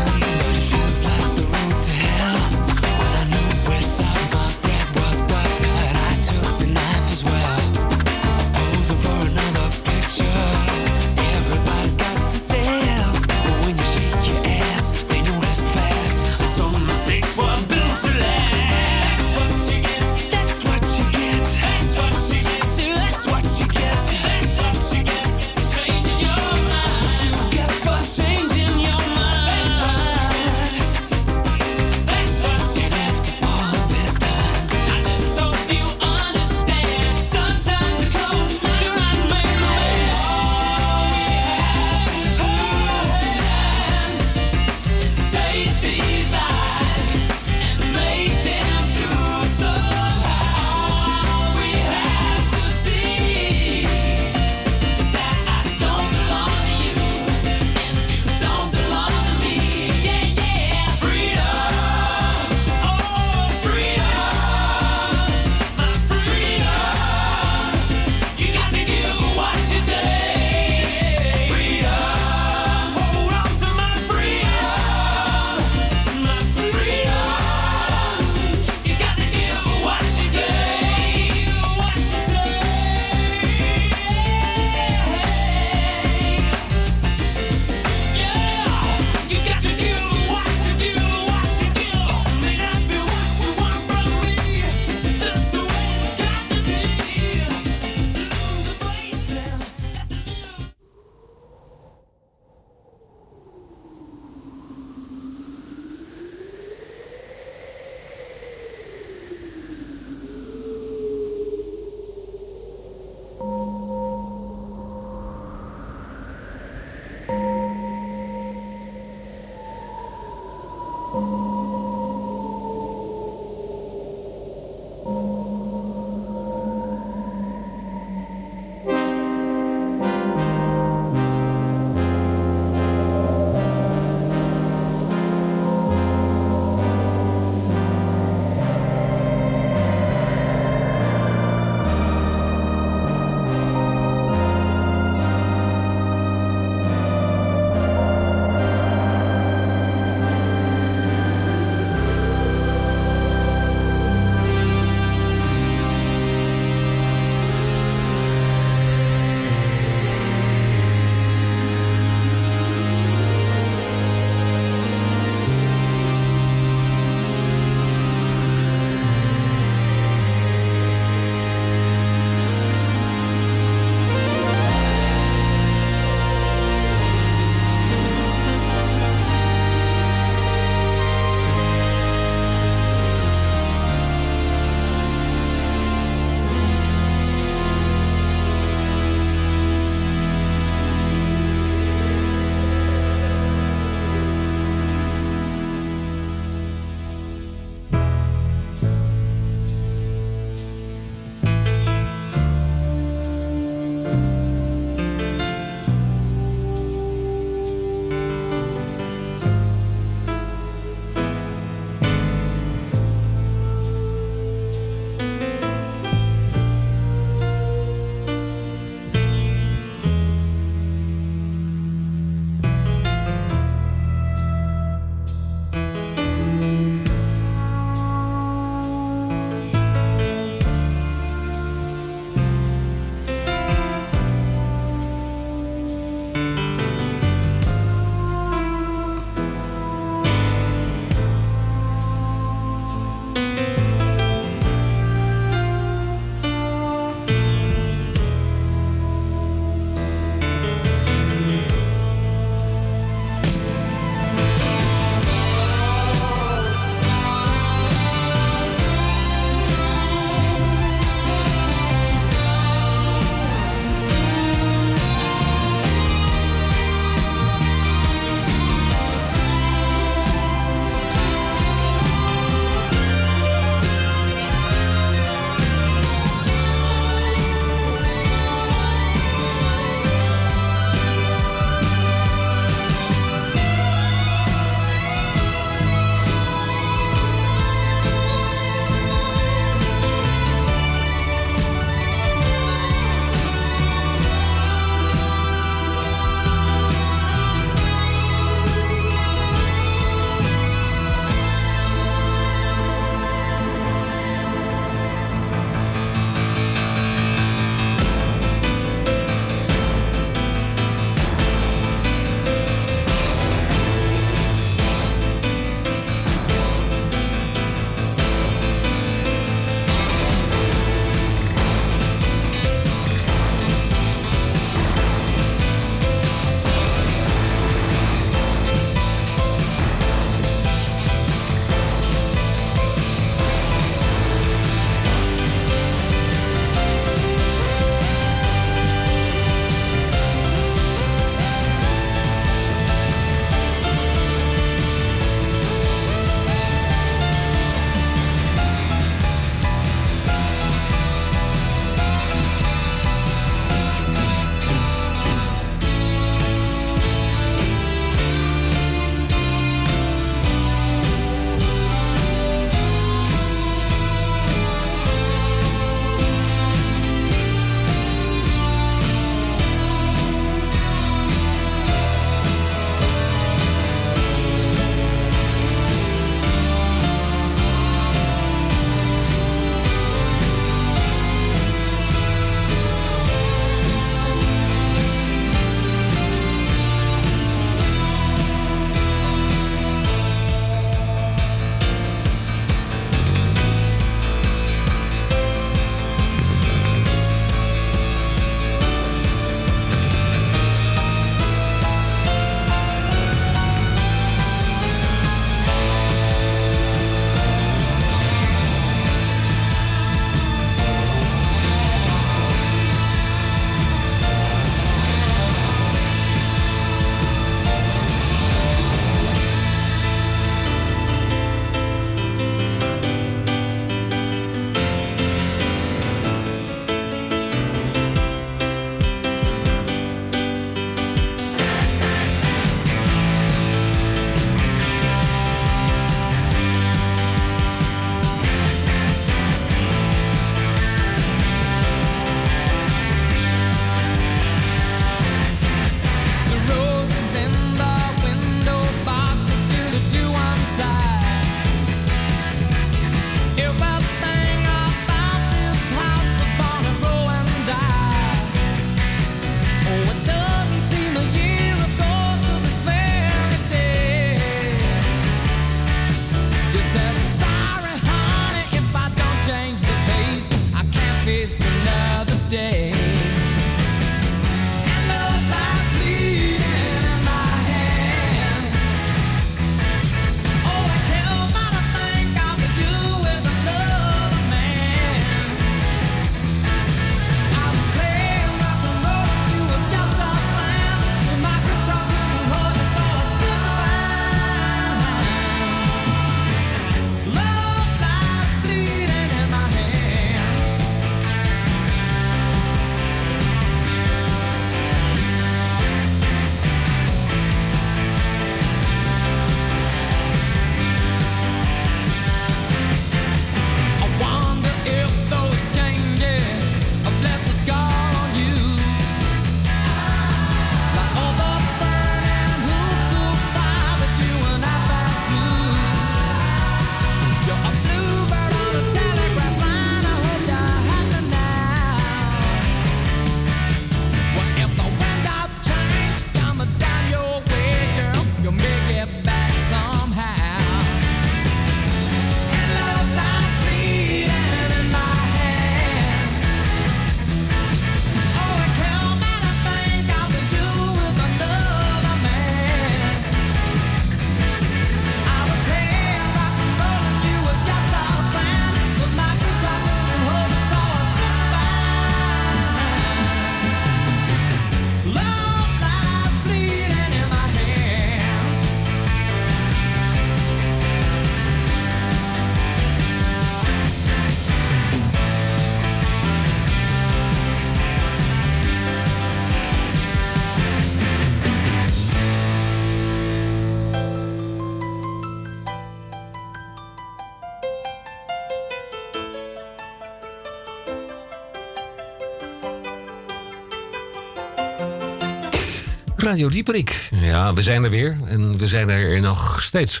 Radio Dieprik. Ja, we zijn er weer en we zijn er nog steeds.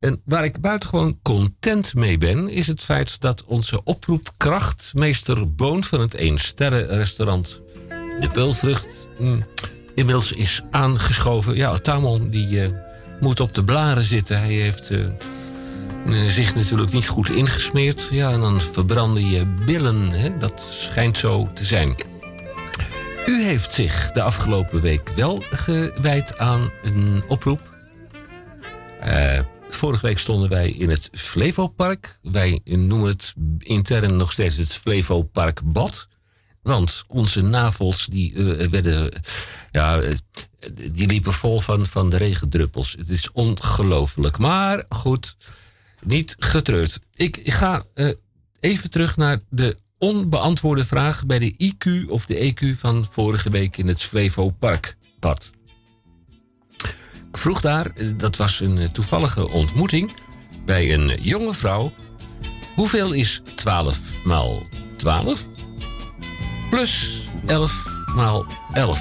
En waar ik buitengewoon content mee ben, is het feit dat onze oproepkracht, meester Boon van het 1-sterren-restaurant De Peulvrucht, inmiddels is aangeschoven. Ja, Tamon die moet op de blaren zitten. Hij heeft zich natuurlijk niet goed ingesmeerd. Ja, en dan verbranden je billen. Hè? Dat schijnt zo te zijn. U heeft zich de afgelopen week wel gewijd aan een oproep. Vorige week stonden wij in het Flevopark. Wij noemen het intern nog steeds het Flevoparkbad. Want onze navels die liepen vol van de regendruppels. Het is ongelooflijk. Maar goed, niet getreurd. Ik ga even terug naar de onbeantwoorde vraag bij de IQ of de EQ van vorige week in het Flevoparkbad. Ik vroeg daar, dat was een toevallige ontmoeting, bij een jonge vrouw. Hoeveel is 12 maal 12? Plus 11 maal 11.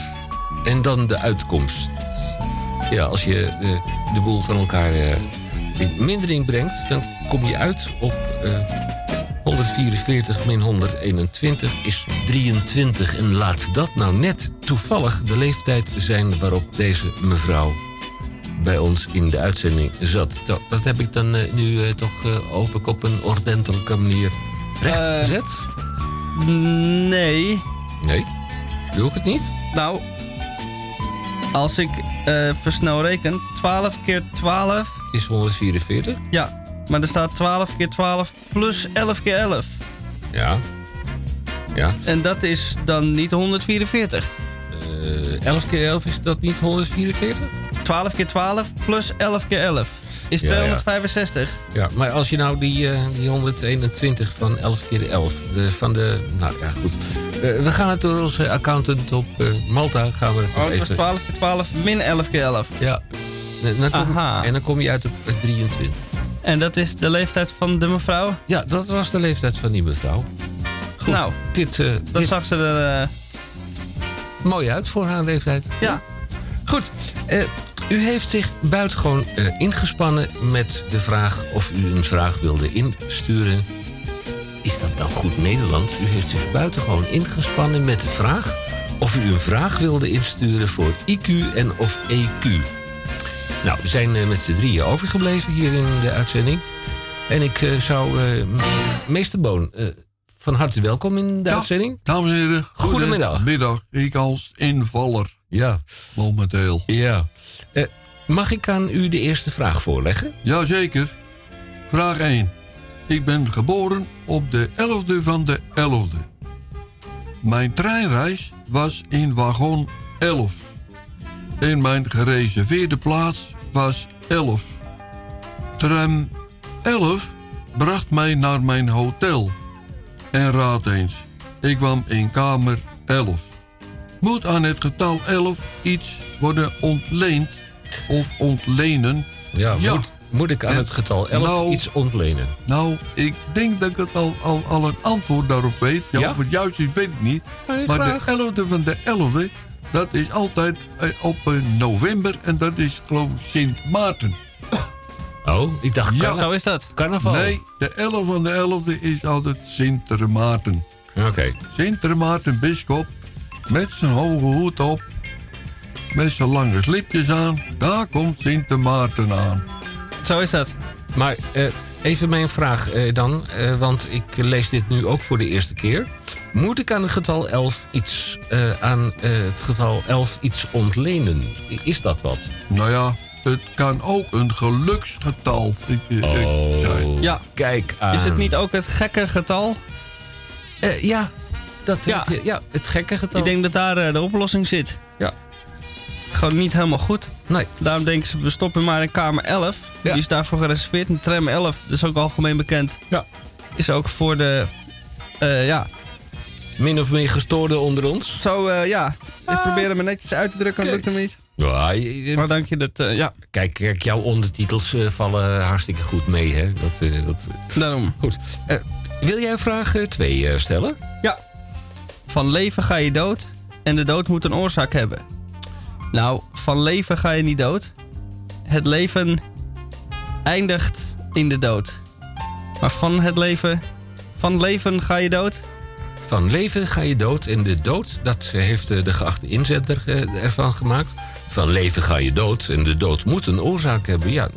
En dan de uitkomst. Ja, als je de boel van elkaar in mindering brengt, dan kom je uit op 144 min 121 is 23. En laat dat nou net toevallig de leeftijd zijn waarop deze mevrouw bij ons in de uitzending zat. Dat heb ik dan nu toch hoop ik op een ordentelijke manier rechtgezet? Nee. Nee? Doe ik het niet? Nou, als ik versnel reken, 12 keer 12... is 144? Ja. Maar er staat 12 keer 12 plus 11 keer 11. Ja. Ja. En dat is dan niet 144. 11 keer 11 is dat niet 144? 12 keer 12 plus 11 keer 11 is 265. Ja, maar als je nou die 121 van 11 keer 11... Nou ja, goed. We gaan het door onze accountant op Malta gaan we het nog even... Het was 12 keer 12 min 11 keer 11. Ja. En dan kom je uit op 23. En dat is de leeftijd van de mevrouw? Ja, dat was de leeftijd van die mevrouw. Goed, nou, dit zag ze er mooi uit voor haar leeftijd. Ja. Goed, u heeft zich buitengewoon ingespannen met de vraag of u een vraag wilde insturen. Is dat nou goed Nederland? U heeft zich buitengewoon ingespannen met de vraag of u een vraag wilde insturen voor IQ en of EQ. Nou, we zijn met z'n drieën overgebleven hier in de uitzending. En ik zou meester Boon van harte welkom in de uitzending. Dames en heren, goedemiddag. Middag, ik als invaller. Ja. Momenteel. Ja. Mag ik aan u de eerste vraag voorleggen? Jazeker. Vraag 1. Ik ben geboren op de 11e van de 11e. Mijn treinreis was in wagon 11. In mijn gereserveerde plaats was 11. Tram 11 bracht mij naar mijn hotel. En raad eens, ik kwam in kamer 11. Moet aan het getal 11 iets worden ontleend of ontlenen? Ja, ja. Moet ik aan het getal 11 iets ontlenen? Nou, ik denk dat ik het al een antwoord daarop weet. Ja, of het juist is, weet ik niet. Maar de 11e van de 11e... dat is altijd op november en dat is geloof ik Sint Maarten. Oh, ik dacht zo is dat. Carnaval. Nee, de 11 van de 11e is altijd Sint Maarten. Oké. Okay. Sint Maarten bisschop met zijn hoge hoed op, met zijn lange slipjes aan. Daar komt Sint Maarten aan. Zo is dat. Maar even mijn vraag dan, want ik lees dit nu ook voor de eerste keer. Moet ik aan het getal 11 iets ontlenen? Is dat wat? Nou ja, het kan ook een geluksgetal zijn. Ja, kijk aan. Is het niet ook het gekke getal? Het gekke getal. Ik denk dat daar de oplossing zit. Ja. Gewoon niet helemaal goed. Nee. Daarom denken ze, we stoppen maar in kamer 11. Ja. Die is daarvoor gereserveerd. En tram 11, dat is ook algemeen bekend. Ja. Is ook voor de... min of meer gestoorde onder ons. Zo, ik probeerde me netjes uit te drukken, lukt hem niet. Ja, maar dank je dat, Kijk, jouw ondertitels vallen hartstikke goed mee, hè. Daarom. Goed. Wil jij vraag 2 stellen? Ja. Van leven ga je dood en de dood moet een oorzaak hebben. Nou, van leven ga je niet dood. Het leven eindigt in de dood. Maar van leven ga je dood? Van leven ga je dood. En de dood, dat heeft de geachte inzender ervan gemaakt. Van leven ga je dood. En de dood moet een oorzaak hebben. Ja.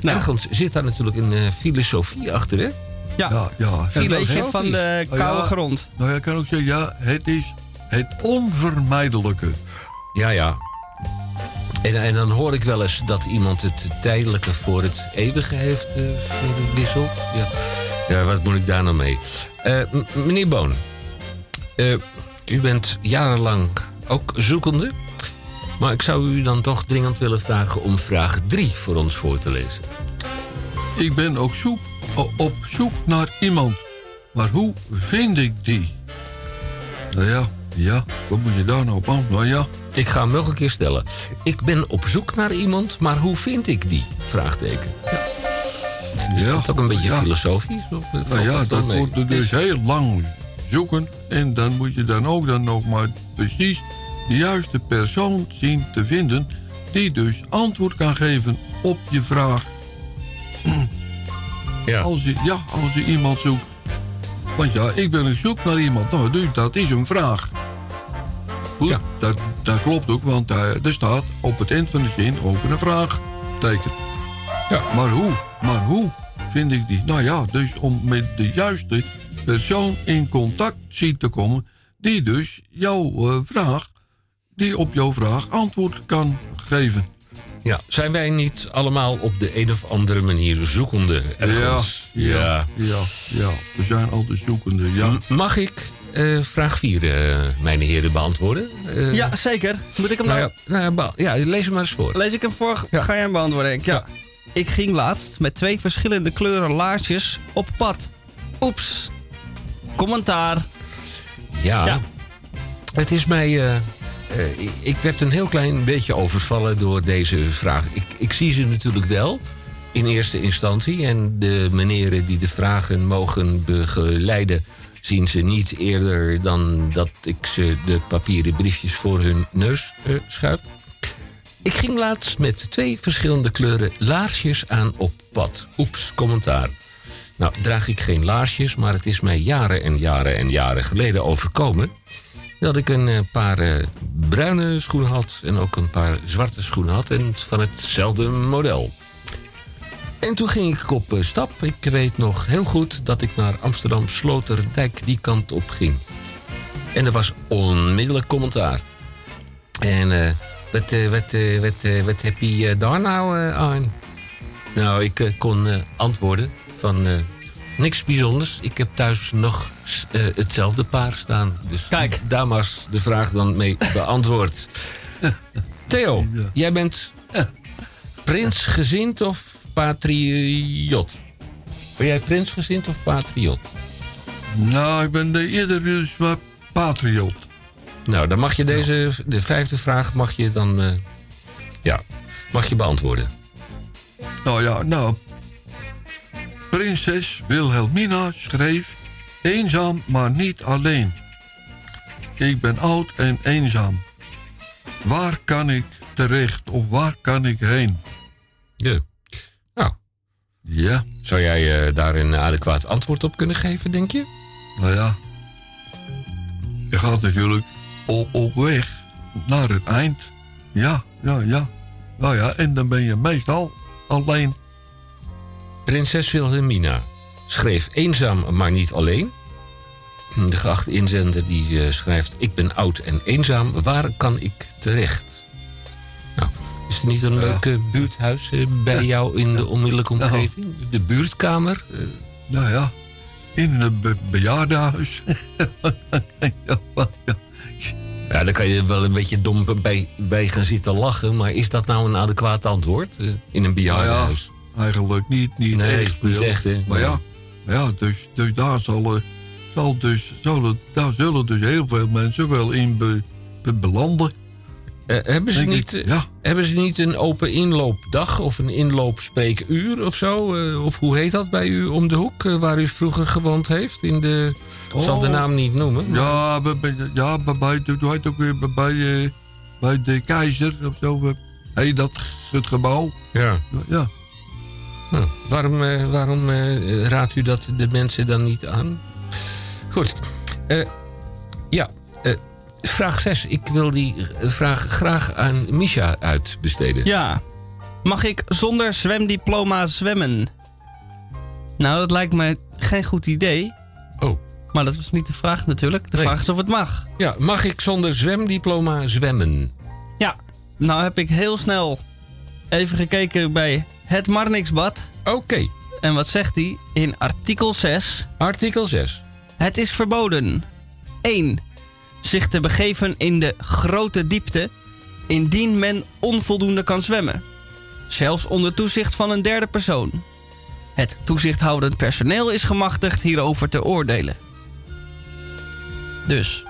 Ergens zit daar natuurlijk een filosofie achter, hè? Ja. Een beetje van de koude grond. Nou, je kan ook zeggen, het is het onvermijdelijke. Ja. En dan hoor ik wel eens dat iemand het tijdelijke voor het eeuwige heeft verwisseld. Ja, wat moet ik daar nou mee? Meneer Boon, u bent jarenlang ook zoekende. Maar ik zou u dan toch dringend willen vragen om vraag 3 voor ons voor te lezen. Ik ben op zoek naar iemand. Maar hoe vind ik die? Nou ja, wat moet je daar nou op aan? Nou ja. Ik ga hem nog een keer stellen. Ik ben op zoek naar iemand, maar hoe vind ik die? Vraagteken. Is dat ook een beetje filosofisch? Dat moet je dus heel lang zoeken. En dan moet je dan ook maar precies de juiste persoon zien te vinden, die dus antwoord kan geven op je vraag. Als je iemand zoekt. Want ik ben op zoek naar iemand. Nou, dus dat is een vraag. Goed, dat klopt ook, want er staat op het eind van de zin ook een vraagteken. Ja. Maar hoe vind ik die? Nou ja, dus om met de juiste persoon in contact zien te komen, die dus op jouw vraag antwoord kan geven. Ja, zijn wij niet allemaal op de een of andere manier zoekende ergens? Ja, we zijn altijd zoekende, Mag ik vraag 4, mijn heren, beantwoorden? Ja, zeker. Moet ik hem lees hem maar eens voor. Lees ik hem voor, ga jij hem beantwoorden, Henk? Ja. Ik ging laatst met 2 verschillende kleuren laarsjes op pad. Oeps. Commentaar. Ja. Het is mij... ik werd een heel klein beetje overvallen door deze vraag. Ik zie ze natuurlijk wel in eerste instantie. En de meneren die de vragen mogen begeleiden, zien ze niet eerder dan dat ik ze de papieren briefjes voor hun neus schuif. Ik ging laatst met 2 verschillende kleuren laarsjes aan op pad. Oeps, commentaar. Nou, draag ik geen laarsjes, maar het is mij jaren geleden overkomen dat ik een paar bruine schoenen had en ook een paar zwarte schoenen had, en van hetzelfde model. En toen ging ik op stap. Ik weet nog heel goed dat ik naar Amsterdam Sloterdijk die kant op ging. En er was onmiddellijk commentaar. En wat heb je daar nou aan? Nou, ik kon antwoorden van niks bijzonders. Ik heb thuis nog hetzelfde paar staan. Dus kijk, daar was de vraag dan mee beantwoord. Theo, jij bent prinsgezind of patriot? Ben jij prinsgezind of patriot? Nou, ik ben eerder dus maar patriot. Nou, dan mag je de 5e vraag mag je dan mag je beantwoorden. Nou, prinses Wilhelmina schreef: eenzaam, maar niet alleen. Ik ben oud en eenzaam. Waar kan ik terecht of waar kan ik heen? Ja. Nou. Ja. Zou jij daar een adequaat antwoord op kunnen geven, denk je? Nou ja. Je gaat natuurlijk op weg naar het eind. Ja. Nou ja, en dan ben je meestal alleen. Prinses Wilhelmina schreef eenzaam, maar niet alleen. De geachte inzender die schrijft: ik ben oud en eenzaam, waar kan ik terecht? Nou, is er niet een leuk buurthuis bij jou in de onmiddellijke omgeving? Nou, de buurtkamer? Nou ja, in een bejaardenhuis. Ja, dan kan je wel een beetje dom bij gaan zitten lachen, maar is dat nou een adequaat antwoord in een bejaardenhuis? Nou ja. Eigenlijk niet echt, hè? Maar dus daar zullen dus heel veel mensen wel in belanden. Hebben ze niet een open inloopdag of een inloopspreekuur of zo? Of hoe heet dat bij u om de hoek, waar u vroeger gewoond heeft? Ik zal de naam niet noemen. Maar... Ja, bij... Hoe heet ook weer? Bij... bij de Keizer of zo. Hey, dat het gebouw. Ja. Ja. Nou, waarom raadt u dat de mensen dan niet aan? Goed. Vraag 6. Ik wil die vraag graag aan Mischa uitbesteden. Ja. Mag ik zonder zwemdiploma zwemmen? Nou, dat lijkt mij geen goed idee. Oh. Maar dat was niet de vraag natuurlijk. De vraag is of het mag. Ja, mag ik zonder zwemdiploma zwemmen? Ja. Nou heb ik heel snel even gekeken bij het Marnixbad. Oké. En wat zegt hij in artikel 6? Artikel 6. Het is verboden. 1. Zich te begeven in de grote diepte, indien men onvoldoende kan zwemmen. Zelfs onder toezicht van een derde persoon. Het toezichthoudend personeel is gemachtigd hierover te oordelen. Dus,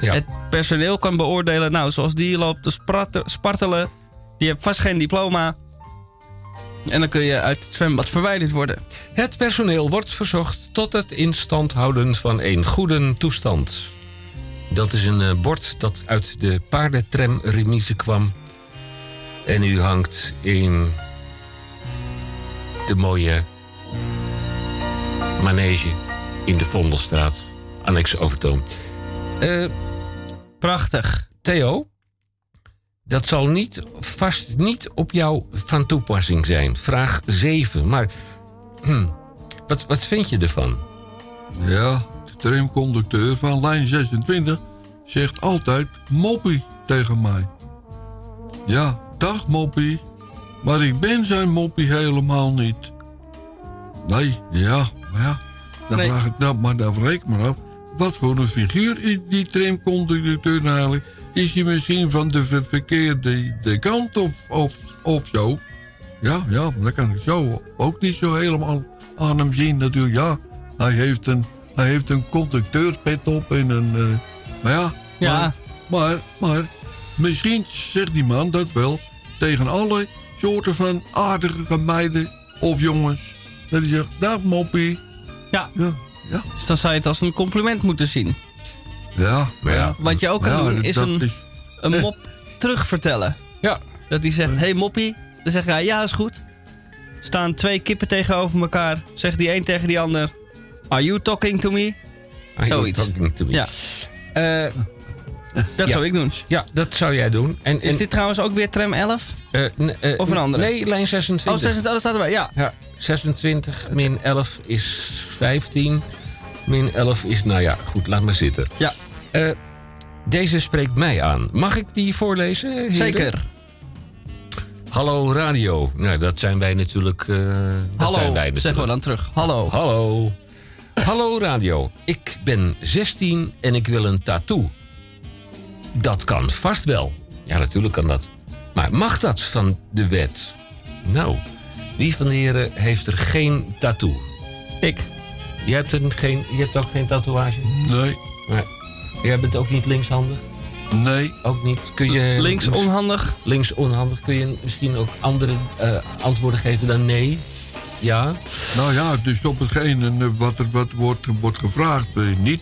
ja. Het personeel kan beoordelen, nou, zoals die loopt te spartelen, die heeft vast geen diploma. En dan kun je uit het zwembad verwijderd worden. Het personeel wordt verzocht tot het instand houden van een goede toestand. Dat is een bord dat uit de paardentramremise kwam. En u hangt in de mooie manege in de Vondelstraat, annex Overtoom. Prachtig. Theo, dat zal vast niet op jou van toepassing zijn. Vraag 7. Maar wat vind je ervan? Ja, de tramconducteur van lijn 26 zegt altijd moppie tegen mij. Ja, dag moppie. Maar ik ben zijn moppie helemaal niet. Nee, ja, maar ja. Dan vraag ik me af. Wat voor een figuur is die tramconducteur eigenlijk? Is hij misschien van de verkeerde kant of zo? Ja, dat kan ik zo ook niet zo helemaal aan hem zien natuurlijk. Ja, hij heeft een conducteurspet op en een... Maar misschien zegt die man dat wel tegen alle soorten van aardige meiden of jongens. Dat hij zegt, dag moppie. Ja. Dus dan zou je het als een compliment moeten zien. Ja, maar ja. Wat je ook kan doen is een mop terugvertellen. Ja. Dat hij zegt, hey moppie. Dan zeg hij, ja is goed. Staan twee kippen tegenover elkaar. Zegt die een tegen die ander, are you talking to me? Zoiets. Ja. Dat zou ik doen. Ja, dat zou jij doen. En is dit trouwens ook weer tram 11? Of een andere? Nee, lijn 26. Oh, 26, dat staat erbij, ja. 26 min 11 is 15. Min 11 is, nou ja, goed, laat maar zitten. Ja. Deze spreekt mij aan. Mag ik die voorlezen, heren? Zeker. Hallo radio. Nou, dat zijn wij natuurlijk. Zeggen we dan terug. Hallo. Hallo radio. Ik ben 16 en ik wil een tattoo. Dat kan vast wel. Ja, natuurlijk kan dat. Maar mag dat van de wet? Nou, wie van de heren heeft er geen tattoo? Ik. Je hebt ook geen tatoeage? Nee. Maar jij bent ook niet linkshandig? Nee. Ook niet. Kun je linksonhandig? Linksonhandig. Kun je misschien ook andere antwoorden geven dan nee? Ja? Nou ja, dus op hetgeen wat wordt gevraagd. Niet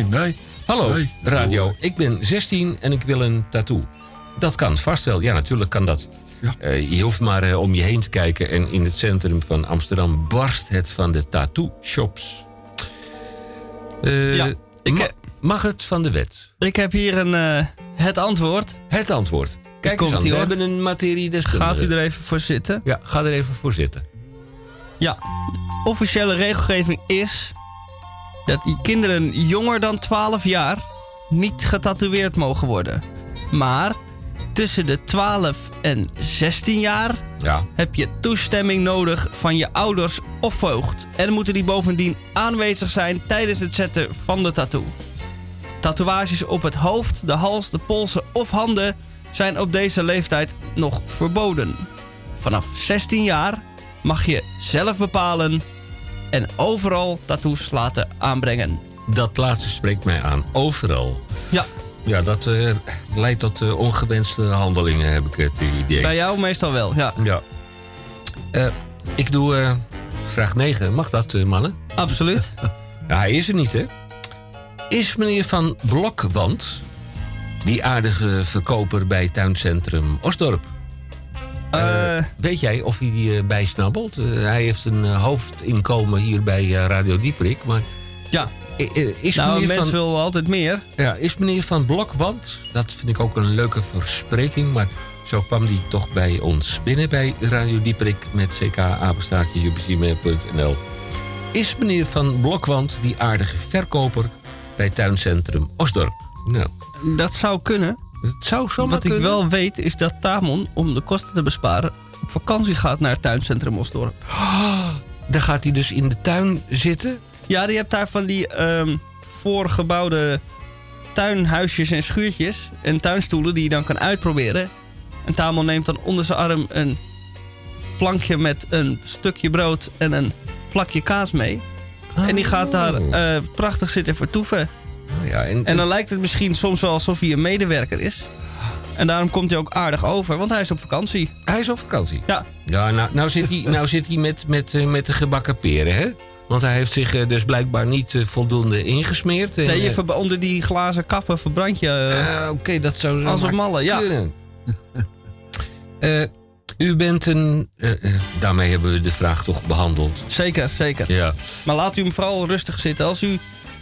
nee. Hallo, radio. Ik ben 16 en ik wil een tattoo. Dat kan vast wel. Ja, natuurlijk kan dat. Ja. Je hoeft maar om je heen te kijken. En in het centrum van Amsterdam barst het van de tattoo-shops. Mag het van de wet? Ik heb hier het antwoord. Het antwoord. Kijk eens aan. We hebben een materiedeskundige. Gaat u er even voor zitten? Ja, ga er even voor zitten. Ja, de officiële regelgeving is dat die kinderen jonger dan 12 jaar niet getatoeëerd mogen worden. Maar tussen de 12 en 16 jaar heb je toestemming nodig van je ouders of voogd. En moeten die bovendien aanwezig zijn tijdens het zetten van de tattoo. Tatoeages op het hoofd, de hals, de polsen of handen zijn op deze leeftijd nog verboden. Vanaf 16 jaar mag je zelf bepalen en overal tattoos laten aanbrengen. Dat laatste spreekt mij aan. Overal? Ja. Ja, dat leidt tot ongewenste handelingen, heb ik het idee. Bij jou meestal wel, ja. Ja. Ik doe vraag 9. Mag dat, mannen? Absoluut. Ja, hij is er niet, hè? Is meneer Van Blokland Die aardige verkoper bij Tuincentrum Osdorp. Weet jij of hij bijsnabbelt? Hij heeft een hoofdinkomen hier bij Radio Dieprik, maar... Ja. Is nou, mensen willen altijd meer. Ja, is meneer Van Blok, want dat vind ik ook een leuke verspreking, maar zo kwam die toch bij ons binnen bij Radio Dieprik met ck@jubc.nl. Is meneer Van Blokwand die aardige verkoper bij Tuincentrum Osdorp? Nou, dat zou kunnen. Dat zou zomaar wat kunnen. Wat ik wel weet is dat Tamon, om de kosten te besparen, op vakantie gaat naar Tuincentrum Osdorp. Oh, dan gaat hij dus in de tuin zitten? Ja, je hebt daar van die voorgebouwde tuinhuisjes en schuurtjes en tuinstoelen die je dan kan uitproberen. En Tamon neemt dan onder zijn arm een plankje met een stukje brood en een plakje kaas mee. Oh. En die gaat daar prachtig zitten vertoeven. Oh ja, en dan lijkt het misschien soms wel alsof hij een medewerker is. En daarom komt hij ook aardig over, want hij is op vakantie. Hij is op vakantie? Ja. Ja, nou zit hij, met de gebakken peren, hè? Want hij heeft zich dus blijkbaar niet voldoende ingesmeerd. En, nee, onder die glazen kappen verbrand je... Oké, dat zou zo als een malle, ja. U bent een... daarmee hebben we de vraag toch behandeld. Zeker, zeker. Ja. Maar laat u hem vooral rustig zitten.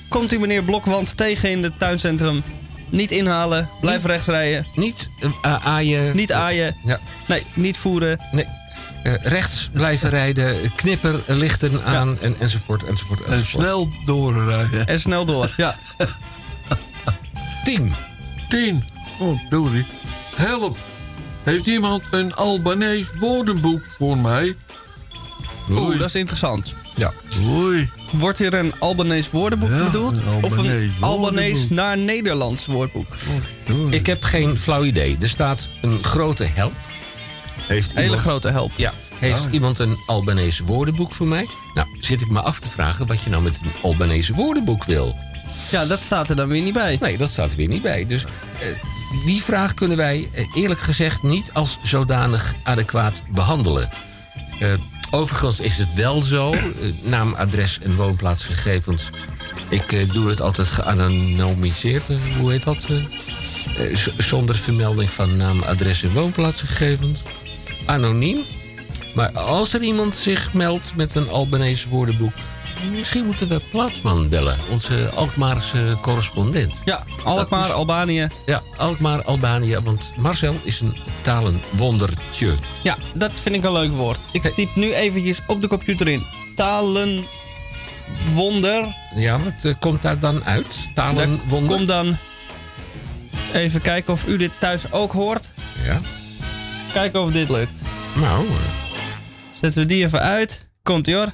Komt u meneer Blokwand tegen in het tuincentrum. Niet inhalen, blijf rechts rijden. Niet aaien. Niet aaien. Ja. Nee, niet voeren. Nee. Rechts blijven rijden, knipperlichten aan en, enzovoort. En snel doorrijden. En snel door, ja. 10. Oh, sorry. Help. Heeft iemand een Albanees woordenboek voor mij? Oeh, dat is interessant. Ja. Oei. Wordt hier een Albanees woordenboek bedoeld? Of een Albanees naar Nederlands woordboek? Oei. Ik heb geen flauw idee. Er staat een grote help. Ja. Heeft iemand een Albanese woordenboek voor mij? Nou, zit ik me af te vragen wat je nou met een Albanese woordenboek wil. Ja, dat staat er dan weer niet bij. Nee, dat staat er weer niet bij. Dus die vraag kunnen wij eerlijk gezegd niet als zodanig adequaat behandelen. Overigens is het wel zo. Naam, adres en woonplaatsgegevens. Ik doe het altijd geanonimiseerd. Hoe heet dat? Zonder vermelding van naam, adres en woonplaatsgegevens. Anoniem. Maar als er iemand zich meldt met een Albanese woordenboek... misschien moeten we Plaatsman bellen. Onze Alkmaarse correspondent. Ja, Alkmaar, Albanië. Ja, Alkmaar, Albanië. Want Marcel is een talenwondertje. Ja, dat vind ik een leuk woord. Ik typ nu eventjes op de computer in. Talenwonder. Ja, wat komt daar dan uit? Talenwonder. Komt dan... Even kijken of u dit thuis ook hoort. Ja. Kijken of dit lukt. Nou. Zetten we die even uit. Komt-ie hoor.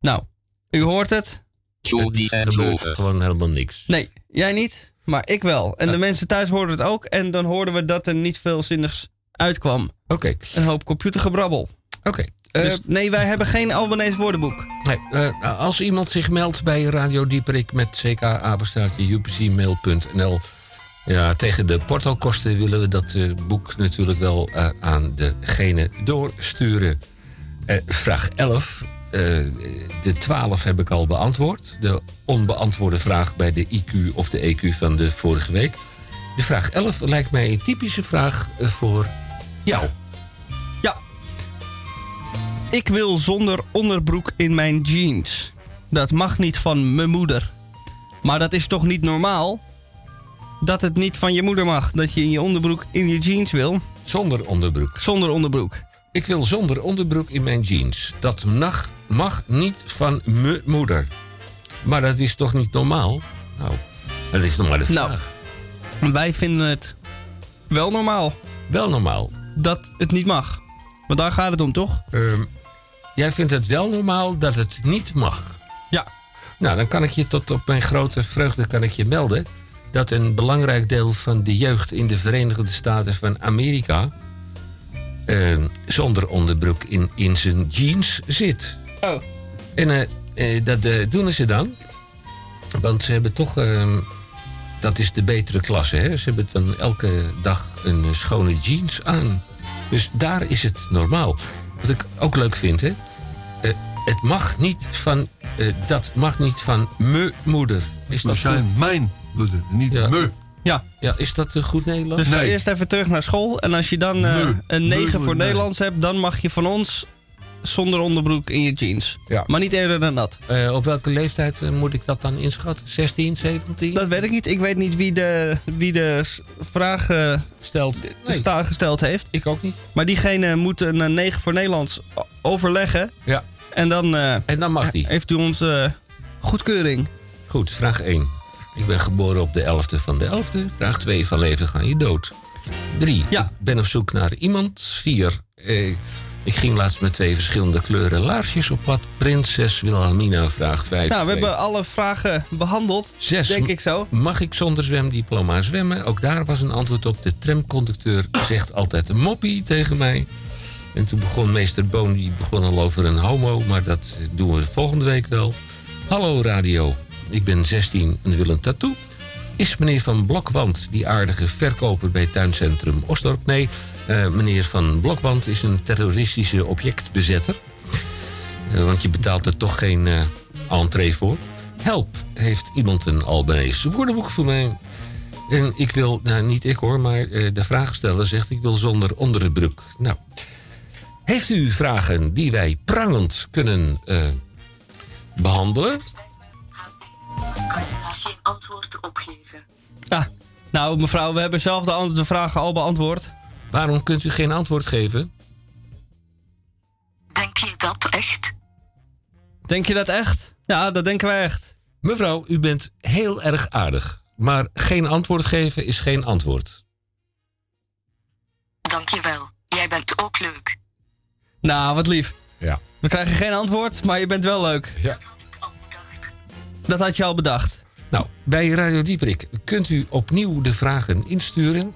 Nou, u hoort het. Het gebeurt gewoon helemaal niks. Nee, jij niet, maar ik wel. En de mensen thuis hoorden het ook. En dan hoorden we dat er niet veel zinnigs uitkwam. Oké. Een hoop computergebrabbel. Oké. Dus nee, wij hebben geen Albanese woordenboek. Nee, als iemand zich meldt bij Radio Dieprik met ck@upc.mail.nl. Ja, tegen de portokosten willen we dat boek natuurlijk wel aan degene doorsturen. Vraag 11. De 12 heb ik al beantwoord. De onbeantwoorde vraag bij de IQ of de EQ van de vorige week. De vraag 11 lijkt mij een typische vraag voor jou. Ik wil zonder onderbroek in mijn jeans. Dat mag niet van mijn moeder. Maar dat is toch niet normaal? Dat het niet van je moeder mag. Dat je in je onderbroek in je jeans wil. Zonder onderbroek. Zonder onderbroek. Ik wil zonder onderbroek in mijn jeans. Dat mag niet van mijn moeder. Maar dat is toch niet normaal? Nou, dat is nog maar de vraag. Nou, wij vinden het wel normaal. Wel normaal. Dat het niet mag. Want daar gaat het om, toch? Jij vindt het wel normaal dat het niet mag. Ja. Nou, dan kan ik je tot op mijn grote vreugde melden... dat een belangrijk deel van de jeugd in de Verenigde Staten van Amerika... zonder onderbroek in zijn jeans zit. Oh. En dat doen ze dan. Want ze hebben toch... dat is de betere klasse, hè? Ze hebben dan elke dag een schone jeans aan... Dus daar is het normaal. Wat ik ook leuk vind, hè. Het mag niet van... dat mag niet van mijn moeder. Is dat zijn mijn niet ja. Me. Ja, is dat goed Nederlands? Dus nee. Eerst even terug naar school. En als je dan een 9 voor Nederlands hebt, dan mag je van ons zonder onderbroek in je jeans. Ja. Maar niet eerder dan dat. Op welke leeftijd moet ik dat dan inschatten? 16, 17? Dat weet ik niet. Ik weet niet wie de vraag gesteld heeft. Ik ook niet. Maar diegene moet een 9 voor Nederlands overleggen. Ja. En dan mag die. Heeft u onze goedkeuring. Goed, vraag 1. Ik ben geboren op de 11e van de 11e. Vraag 2, van leven ga je dood. 3, ja. Ik ben op zoek naar iemand. 4, ik ging laatst met 2 verschillende kleuren laarsjes op pad. Prinses Wilhelmina, vraag 5. Nou, we hebben alle vragen behandeld, 6, denk ik zo. Mag ik zonder zwemdiploma zwemmen? Ook daar was een antwoord op. De tramconducteur zegt altijd een moppie tegen mij. En toen begon meester Boon, die begon al over een homo. Maar dat doen we volgende week wel. Hallo radio, ik ben 16 en wil een tattoo. Is meneer van Blokland die aardige verkoper bij Tuincentrum Osdorp? Nee, meneer van Blokland is een terroristische objectbezetter. Want je betaalt er toch geen entree voor. Help, heeft iemand een Albanese woordenboek voor mij? En ik wil, nou niet ik hoor, maar de vraagsteller zegt... ik wil zonder onderbroek. Nou, heeft u vragen die wij prangend kunnen behandelen... Ik kan er geen antwoord op geven. Ah, nou mevrouw, we hebben zelf de vragen al beantwoord. Waarom kunt u geen antwoord geven? Denk je dat echt? Denk je dat echt? Ja, dat denken wij echt. Mevrouw, u bent heel erg aardig. Maar geen antwoord geven is geen antwoord. Dankjewel, jij bent ook leuk. Nou, wat lief. Ja. We krijgen geen antwoord, maar je bent wel leuk. Ja. Dat had je al bedacht. Nou, bij Radio Dieprik kunt u opnieuw de vragen insturen.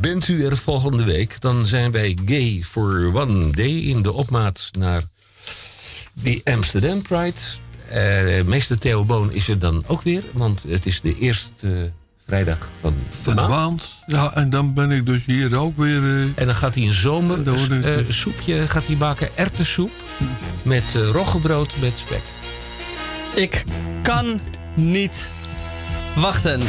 Bent u er volgende week, dan zijn wij gay for one day... in de opmaat naar de Amsterdam Pride. Meester Theo Boon is er dan ook weer, want het is de eerste vrijdag van de maand. Ja, en dan ben ik dus hier ook weer... En dan gaat hij een zomersoepje baken, erwtensoep... met roggebrood met spek. Ik kan niet wachten.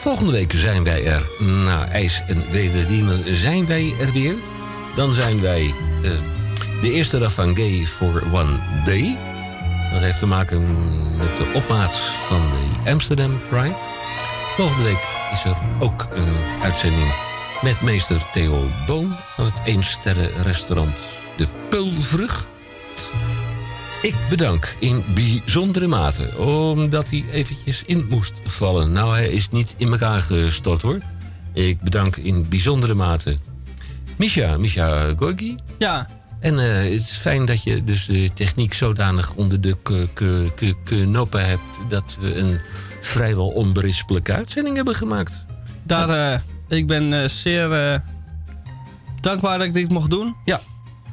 Volgende week zijn wij er. Na ijs en wederdiemen zijn wij er weer. Dan zijn wij de eerste dag van Gay for One Day. Dat heeft te maken met de opmaat van de Amsterdam Pride. Volgende week is er ook een uitzending met meester Theo Boon... van het 1-sterren-restaurant De Peulvrucht. Ik bedank in bijzondere mate, omdat hij eventjes in moest vallen. Nou, hij is niet in elkaar gestort, hoor. Ik bedank in bijzondere mate Mischa Gorgi. Ja. En het is fijn dat je dus de techniek zodanig onder de knoppen hebt... dat we een vrijwel onberispelijke uitzending hebben gemaakt. Ik ben zeer dankbaar dat ik dit mocht doen. Ja.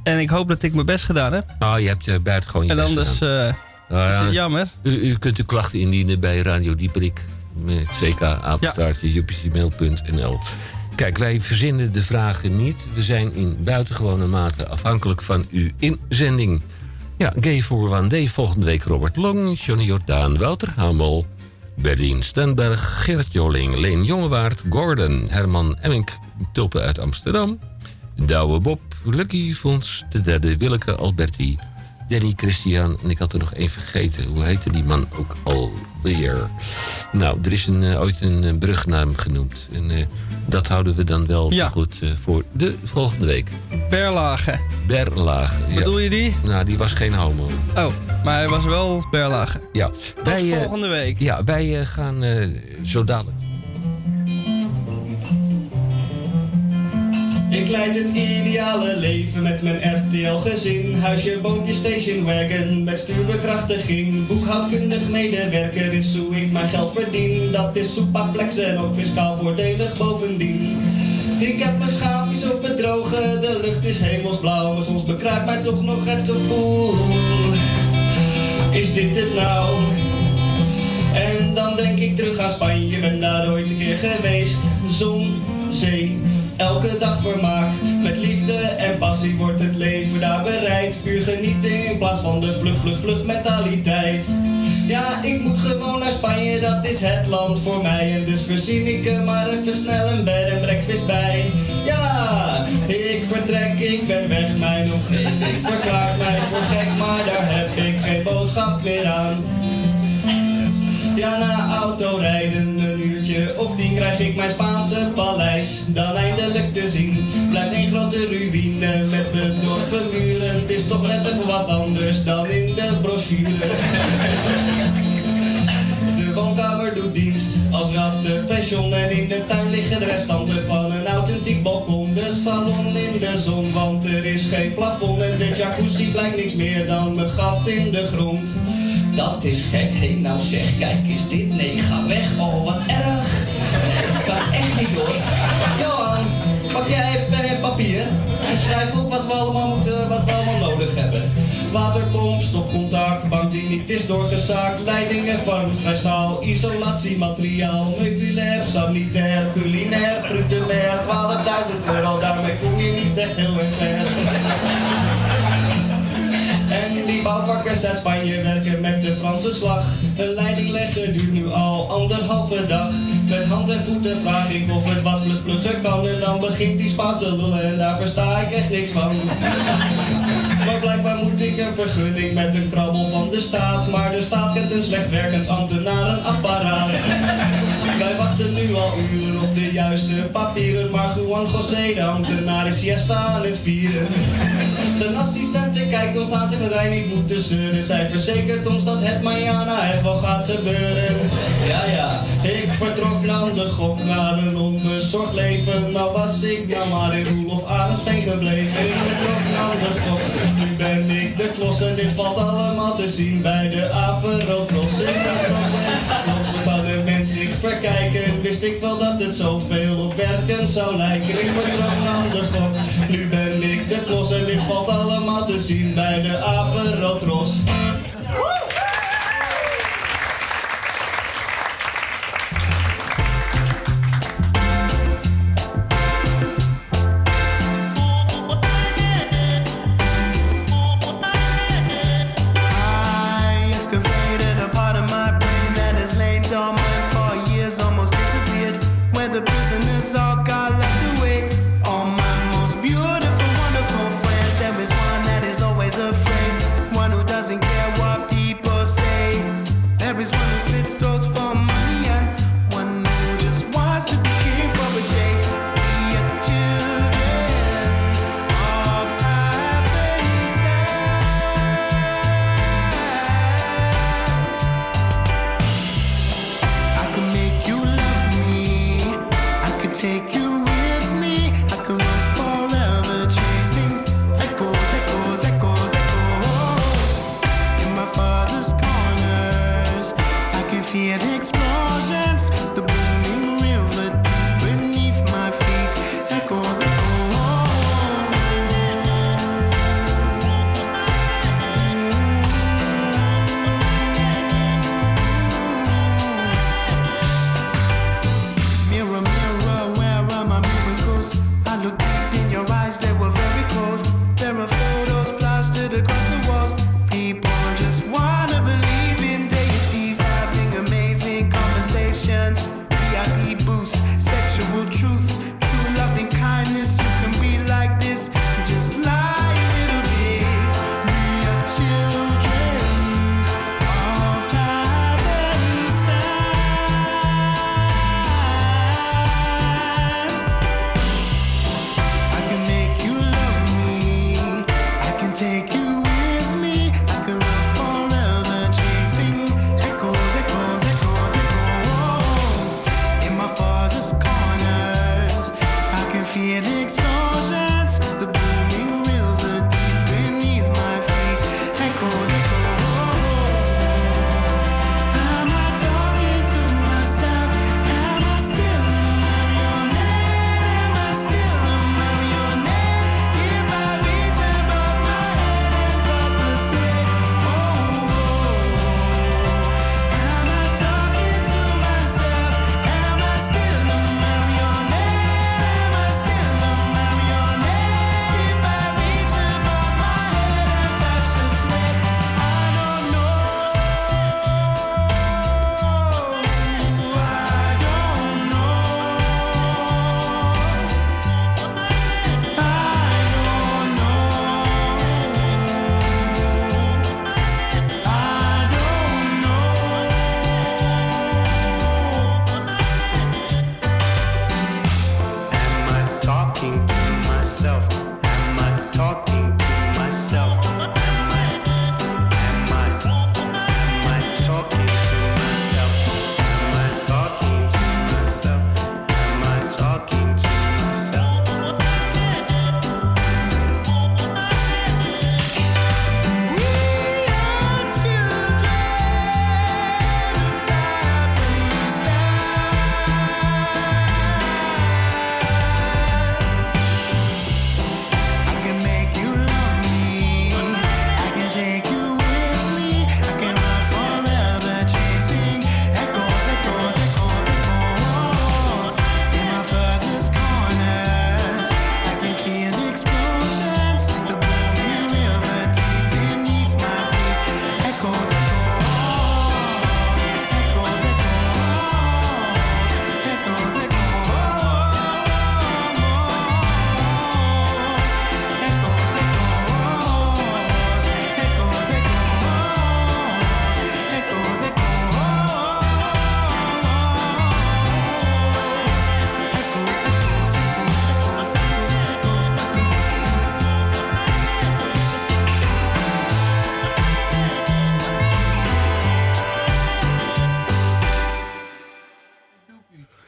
En ik hoop dat ik mijn best gedaan heb. Nou, je hebt buitengewoon je best gedaan. En anders is het jammer. U kunt uw klachten indienen bij Radio Dieprik. ck@jupcmail.nl. Kijk, wij verzinnen de vragen niet. We zijn in buitengewone mate afhankelijk van uw inzending. Ja, Gay for One Day volgende week Robert Long, Johnny Jordaan, Wouter Hamel, Berdien Stenberg, Gerard Joling, Leen Jongewaard, Gordon, Herman Emmink, Tulpen uit Amsterdam, Douwe Bob, Lucky Fons de Derde, Willeke Alberti, Danny Christian. En ik had er nog één vergeten. Hoe heette die man ook alweer? Nou, er is ooit een brugnaam genoemd. En dat houden we dan wel goed voor de volgende week. Berlage. Berlage, ja. Bedoel je die? Nou, die was geen homo. Oh, maar hij was wel Berlage. Ja. Tot volgende week. Ja, wij gaan zo dadelijk. Ik leid het ideale leven met mijn RTL-gezin. Huisje, boompje, station wagon, met stuurbekrachtiging. Boekhoudkundig medewerker is hoe ik mijn geld verdien. Dat is super flex en ook fiscaal voordelig bovendien. Ik heb mijn schaapjes op bedrogen, de lucht is hemelsblauw. Maar soms bekruipt mij toch nog het gevoel. Is dit het nou? En dan denk ik terug aan Spanje, ben daar ooit een keer geweest. Zon, zee, elke dag vermaak, met liefde en passie wordt het leven daar bereid. Puur genieten in plaats van de vlug mentaliteit. Ja, ik moet gewoon naar Spanje, dat is het land voor mij. En dus voorzien ik er maar even snel een bed en breakfast bij. Ja, ik vertrek, ik ben weg, mijn omgeving verklaart mij voor gek. Maar daar heb ik geen boodschap meer aan. Ja, na autorijden een uurtje of 10 krijg ik mijn Spaanse paleis dan eindelijk te zien. Blijft één grote ruïne met bedorven muren. Het is toch net even wat anders dan in de brochure. De woonkamer doet dienst als rattenpension. En in de tuin liggen de restanten van een authentiek balkon. De salon in de zon, want er is geen plafond. En de jacuzzi blijkt niks meer dan een gat in de grond. Dat is gek, hé, nou zeg, kijk, is dit? Nee, ga weg, oh, wat erg. Het kan echt niet, hoor. Johan, pak jij even pen en papier en schrijf op wat we allemaal moeten, wat we allemaal nodig hebben. Waterpomp, stopcontact, bank die niet is doorgezaakt, leidingen van roestvrij staal, isolatiemateriaal, meubilair, sanitair, culinair, fruitemer, 12.000 euro, daarmee kom je niet echt heel erg ver. En die bouwvakkers uit Spanje werken met de Franse slag. Een leiding leggen duurt nu al 1,5 dag. Met hand en voeten vraag ik of het wat vlugger kan. En dan begint die Spaans te lullen en daar versta ik echt niks van. Maar blijkbaar moet ik een vergunning met een krabbel van de staat. Maar de staat kent een slecht werkend ambtenarenapparaat. Wij wachten nu al uren op de juiste papieren. Maar Juan José, de ambtenaar, is siesta aan het vieren. Zijn assistente kijkt ons aan, zegt dat wij niet moeten zeuren. Zij verzekert ons dat het mañana echt wel gaat gebeuren. Ja, ja, ik vertrok, nam de gok naar een onbezorgd leven. Nou was ik nou maar in Roel of Arendsveen gebleven. Ik vertrok, nam de gok, nu ben ik de klos. En dit valt allemaal te zien bij de Averotros. Ik vertrok zich verkijken, wist ik wel dat het zoveel op werken zou lijken. Ik vertrok aan de gok, nu ben ik de klos en dit valt allemaal te zien bij de Averotros.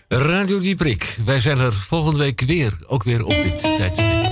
Radio Dieprik. Wij zijn er volgende week weer, ook weer op dit tijdstip.